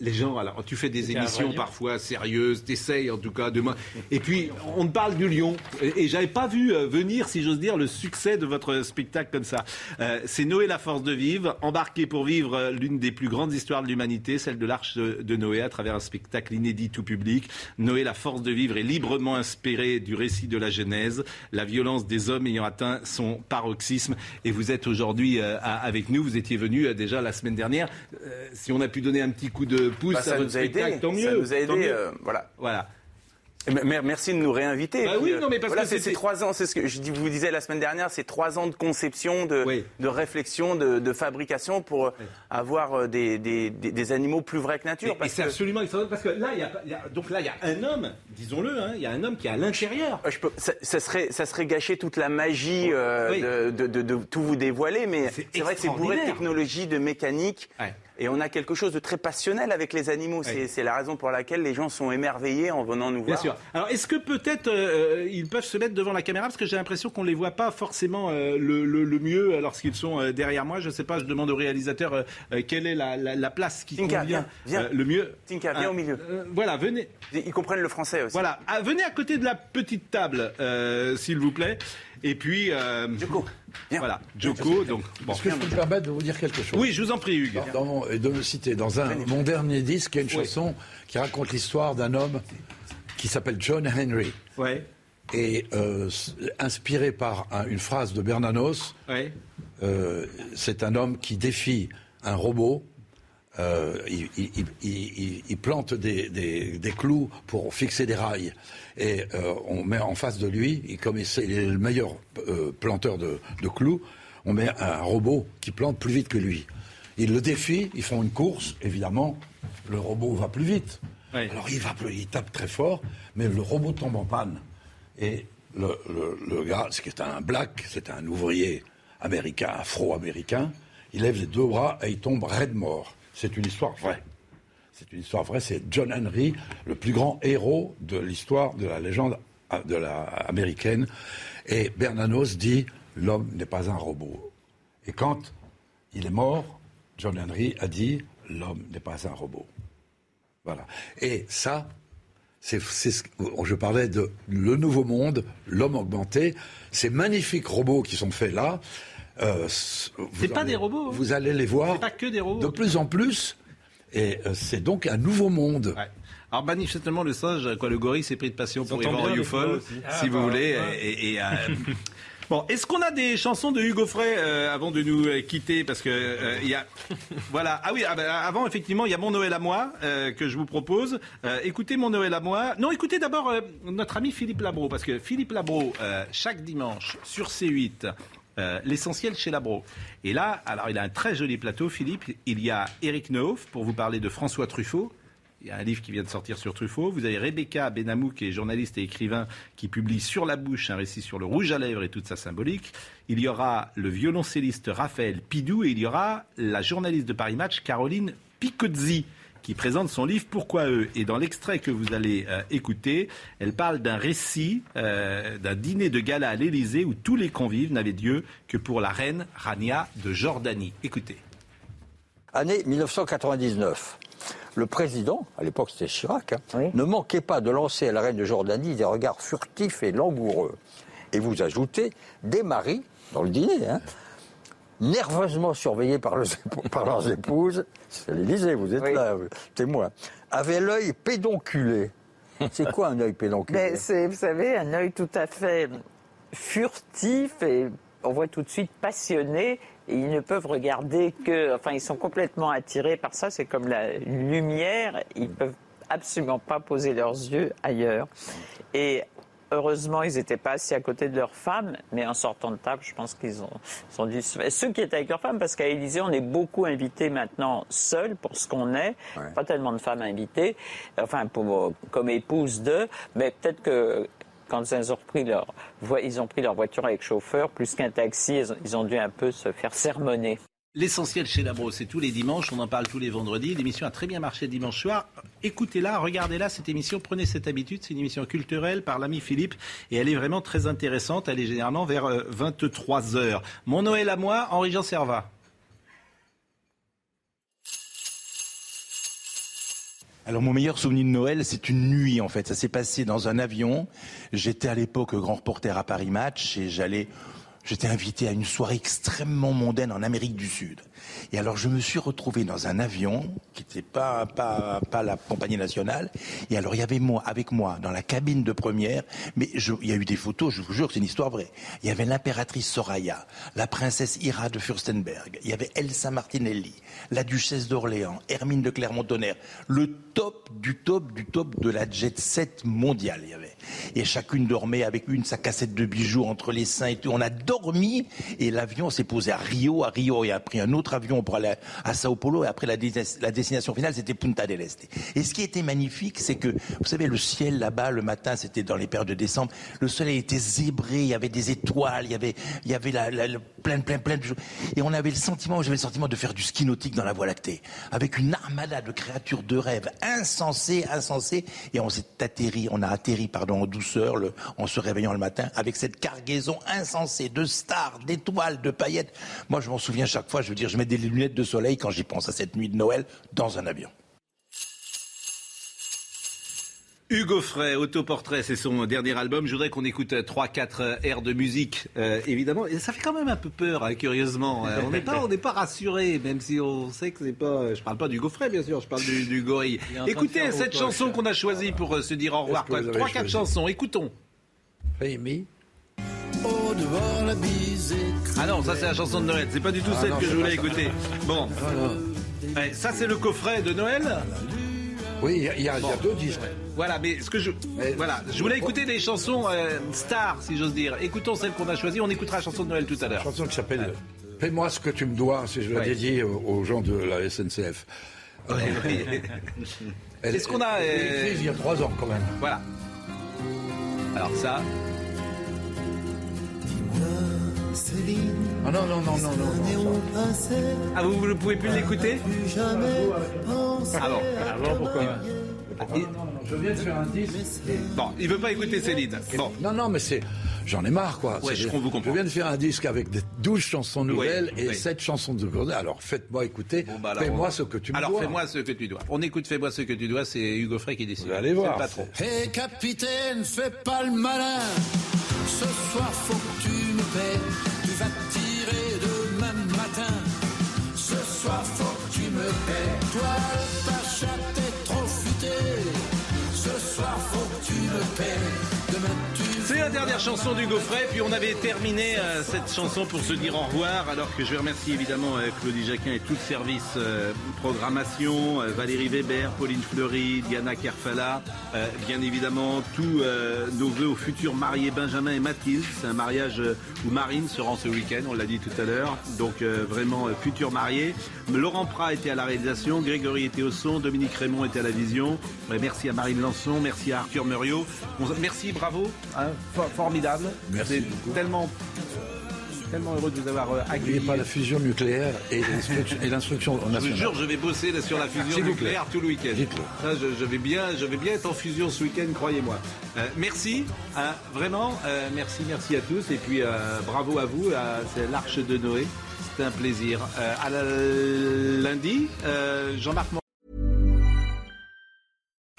Les gens, alors, tu fais des émissions parfois sérieuses, t'essayes en tout cas demain. Et puis, on parle du lion. Et j'avais pas vu venir, si j'ose dire, le succès de votre spectacle comme ça. C'est Noé, la force de vivre, embarqué pour vivre l'une des plus grandes histoires de l'humanité, celle de l'Arche de Noé, à travers un spectacle inédit tout public. Noé, la force de vivre, est librement inspiré du récit de la Genèse, la violence des hommes ayant atteint son paroxysme. Et vous êtes aujourd'hui avec nous. Vous étiez venu déjà la semaine dernière. Si on a pu donner un petit coup de pouce à votre spectacle, tant mieux. Ça nous a aidé, voilà. Merci de nous réinviter. Bah oui, non, mais parce que c'est 3 ans, c'est ce que je vous disais la semaine dernière, c'est 3 ans de conception, de réflexion, de fabrication pour avoir des animaux plus vrais que nature. Et c'est absolument extraordinaire, parce que là, il y a un homme, disons-le, hein, il y a un homme qui est à l'intérieur. Ça serait gâcher toute la magie de tout vous dévoiler, mais c'est vrai que c'est bourré de technologie, de mécanique. Ouais. Et on a quelque chose de très passionnel avec les animaux. Oui. C'est la raison pour laquelle les gens sont émerveillés en venant nous voir. Bien sûr. Alors, est-ce que peut-être ils peuvent se mettre devant la caméra ? Parce que j'ai l'impression qu'on ne les voit pas forcément le mieux lorsqu'ils sont derrière moi. Je ne sais pas, je demande au réalisateur quelle est la place qui convient le mieux. Tinka, viens au milieu. Voilà, venez. Ils comprennent le français aussi. Voilà, venez à côté de la petite table, s'il vous plaît. Et puis... Joko. Bien. Voilà, Joko. Donc, bon. Est-ce que je peux me permettre de vous dire quelque chose ? Oui, je vous en prie, Hugues. Et de me citer dans mon dernier disque, il y a une chanson qui raconte l'histoire d'un homme qui s'appelle John Henry. Ouais. Et inspiré par une phrase de Bernanos, c'est un homme qui défie un robot. Il plante des clous pour fixer des rails et on met en face de lui, et comme il est le meilleur planteur de clous, on met un robot qui plante plus vite que lui. Il le défie, ils font une course, évidemment le robot va plus vite. Oui. Alors il tape très fort, mais le robot tombe en panne. Et le gars, c'est un black, c'est un ouvrier américain, afro-américain, il lève les 2 bras et il tombe raide mort. C'est une histoire vraie. C'est une histoire vraie. C'est John Henry, le plus grand héros de l'histoire de la légende américaine. Et Bernanos dit « L'homme n'est pas un robot ». Et quand il est mort, John Henry a dit « L'homme n'est pas un robot ». Voilà. Et ça, je parlais de le nouveau monde, l'homme augmenté, ces magnifiques robots qui sont faits là. C'est pas des robots. Vous allez les voir. C'est pas que des robots. De plus en plus. Et c'est donc un nouveau monde. Ouais. Alors, manifestement, le singe, le gorille s'est pris de passion pour Yvan Rioufol, si vous voulez. Bon, est-ce qu'on a des chansons de Hugues Aufray avant de nous quitter ? Parce que il y a, voilà. Ah oui, avant effectivement, il y a Mon Noël à moi que je vous propose. Écoutez Mon Noël à moi. Non, écoutez d'abord notre ami Philippe Labro, parce que Philippe Labro, chaque dimanche sur C8. L'essentiel chez Labro. Et là, alors il a un très joli plateau, Philippe. Il y a Eric Nehoff pour vous parler de François Truffaut. Il y a un livre qui vient de sortir sur Truffaut. Vous avez Rebecca Benamou, qui est journaliste et écrivain, qui publie Sur la bouche, un récit sur le rouge à lèvres et toute sa symbolique. Il y aura le violoncelliste Raphaël Pidou et il y aura la journaliste de Paris Match, Caroline Picozzi, qui présente son livre « Pourquoi eux ?». Et dans l'extrait que vous allez écouter, elle parle d'un récit, d'un dîner de gala à l'Élysée où tous les convives n'avaient Dieu que pour la reine Rania de Jordanie. Écoutez. Année 1999. Le président, à l'époque c'était Chirac, ne manquait pas de lancer à la reine de Jordanie des regards furtifs et langoureux. Et vous ajoutez des maris, dans le dîner, nerveusement surveillés par leurs épouses, c'est l'Élysée, vous êtes là, témoin, avaient l'œil pédonculé. C'est quoi un œil pédonculé ? Mais c'est, vous savez, un œil tout à fait furtif et on voit tout de suite passionné. Et ils ne peuvent regarder que... Enfin, ils sont complètement attirés par ça. C'est comme la lumière. Ils ne peuvent absolument pas poser leurs yeux ailleurs. Et... Heureusement, ils n'étaient pas assis à côté de leurs femmes, mais en sortant de table, je pense qu'ils ont dû... Ceux qui étaient avec leurs femmes, parce qu'à l'Élysée, on est beaucoup invités maintenant seuls pour ce qu'on est. Ouais. Pas tellement de femmes invitées, enfin, comme épouses d'eux, mais peut-être que quand ils ont pris leur voiture avec chauffeur, plus qu'un taxi, ils ont dû un peu se faire sermonner. L'essentiel chez Labro, c'est tous les dimanches, on en parle tous les vendredis. L'émission a très bien marché dimanche soir. Écoutez-la, regardez-la, cette émission, prenez cette habitude. C'est une émission culturelle par l'ami Philippe et elle est vraiment très intéressante. Elle est généralement vers 23h. Mon Noël à moi, Henri-Jean Servat. Alors mon meilleur souvenir de Noël, c'est une nuit en fait. Ça s'est passé dans un avion. J'étais à l'époque grand reporter à Paris Match et j'étais invité à une soirée extrêmement mondaine en Amérique du Sud. Et alors je me suis retrouvé dans un avion qui n'était pas la compagnie nationale. Et alors il y avait avec moi dans la cabine de première, mais il y a eu des photos, je vous jure, c'est une histoire vraie. Il y avait l'impératrice Soraya, la princesse Ira de Fürstenberg, il y avait Elsa Martinelli, la duchesse d'Orléans, Hermine de Clermont-Tonnerre, le top du top du top de la jet set mondiale il y avait. Et chacune dormait avec sa cassette de bijoux entre les seins et tout. On a dormi et l'avion s'est posé à Rio et a pris un autre avion pour aller à Sao Paulo et après la destination finale c'était Punta del Este. Et ce qui était magnifique, c'est que vous savez le ciel là-bas le matin, c'était dans les périodes de décembre, le soleil était zébré, il y avait des étoiles, il y avait plein de choses et j'avais le sentiment de faire du ski nautique dans la Voie lactée avec une armada de créatures de rêve insensées et on a atterri en douceur en se réveillant le matin avec cette cargaison insensée de stars, d'étoiles, de paillettes. Moi je m'en souviens chaque fois, je veux dire je mets des lunettes de soleil quand j'y pense à cette nuit de Noël dans un avion. Hugues Aufray, Autoportrait, c'est son dernier album. Je voudrais qu'on écoute 3-4 airs de musique, évidemment. Et ça fait quand même un peu peur, hein, curieusement. On n'est pas rassuré, même si on sait que c'est pas... Je parle pas du Gaufret, bien sûr, je parle du gorille. Écoutez cette chanson qu'on a choisie pour se dire au revoir. 3-4 chansons, écoutons. Rémi. Au devant la bise. Ah non, ça c'est la chanson de Noël, c'est pas du tout celle que je voulais écouter. Bon, ouais, ça c'est le coffret de Noël. Oui, il y a deux disques. Voilà, mais ce que je voulais écouter des chansons stars, si j'ose dire. Écoutons celle qu'on a choisie, on écoutera la chanson de Noël tout à l'heure. Une chanson qui s'appelle Paie-moi ce que tu me dois, si je la dédie aux gens de la SNCF. Ouais. C'est ce qu'on a. Il y a 3 ans quand même. Voilà. Alors ça. Ah non. Ah vous ne pouvez plus l'écouter ? Ah bon, pourquoi ? Non, je viens de faire un disque. Bon, il veut pas écouter Céline. Bon. Non, mais c'est... J'en ai marre, quoi. Ouais, je viens de faire un disque avec 12 chansons nouvelles et 7 chansons de Gourdet. Alors, faites-moi écouter. Bon, bah, fais-moi ce que tu me dois. Alors, fais-moi ce que tu dois. On écoute Fais-moi ce que tu dois. C'est Hugues Aufray qui décide. Allez voir. Hé, capitaine, fais pas le malin. Ce soir, faut que tu nous payes. Tu vas tirer demain matin. Ce soir, faut que tu me payes. Toi, le pacha, t'es trop futé. Ce soir, faut que tu me payes. C'est la dernière chanson d'Hugues Aufray, puis on avait terminé cette chanson pour se dire au revoir, alors que je remercie évidemment Claudie Jacquin et tout le service programmation, Valérie Weber, Pauline Fleury, Diana Kerfala, bien évidemment tous nos vœux aux futurs mariés Benjamin et Mathilde, c'est un mariage où Marine se rend ce week-end, on l'a dit tout à l'heure, donc vraiment futurs mariés. Laurent Prat était à la réalisation, Grégory était au son, Dominique Raymond était à la vision, merci à Marine Lançon, merci à Arthur Muriot, merci, bravo. Formidable. Merci beaucoup. Tellement heureux de vous avoir accueilli. N'oubliez pas la fusion nucléaire et l'instruction nationale. Je vous jure, je vais bosser sur la fusion nucléaire tout le week-end. Ça, je vais bien être en fusion ce week-end, croyez-moi. Merci, vraiment. Merci à tous. Et puis, bravo à vous. C'est l'Arche de Noé. C'était un plaisir. À lundi, Jean-Marc Morin.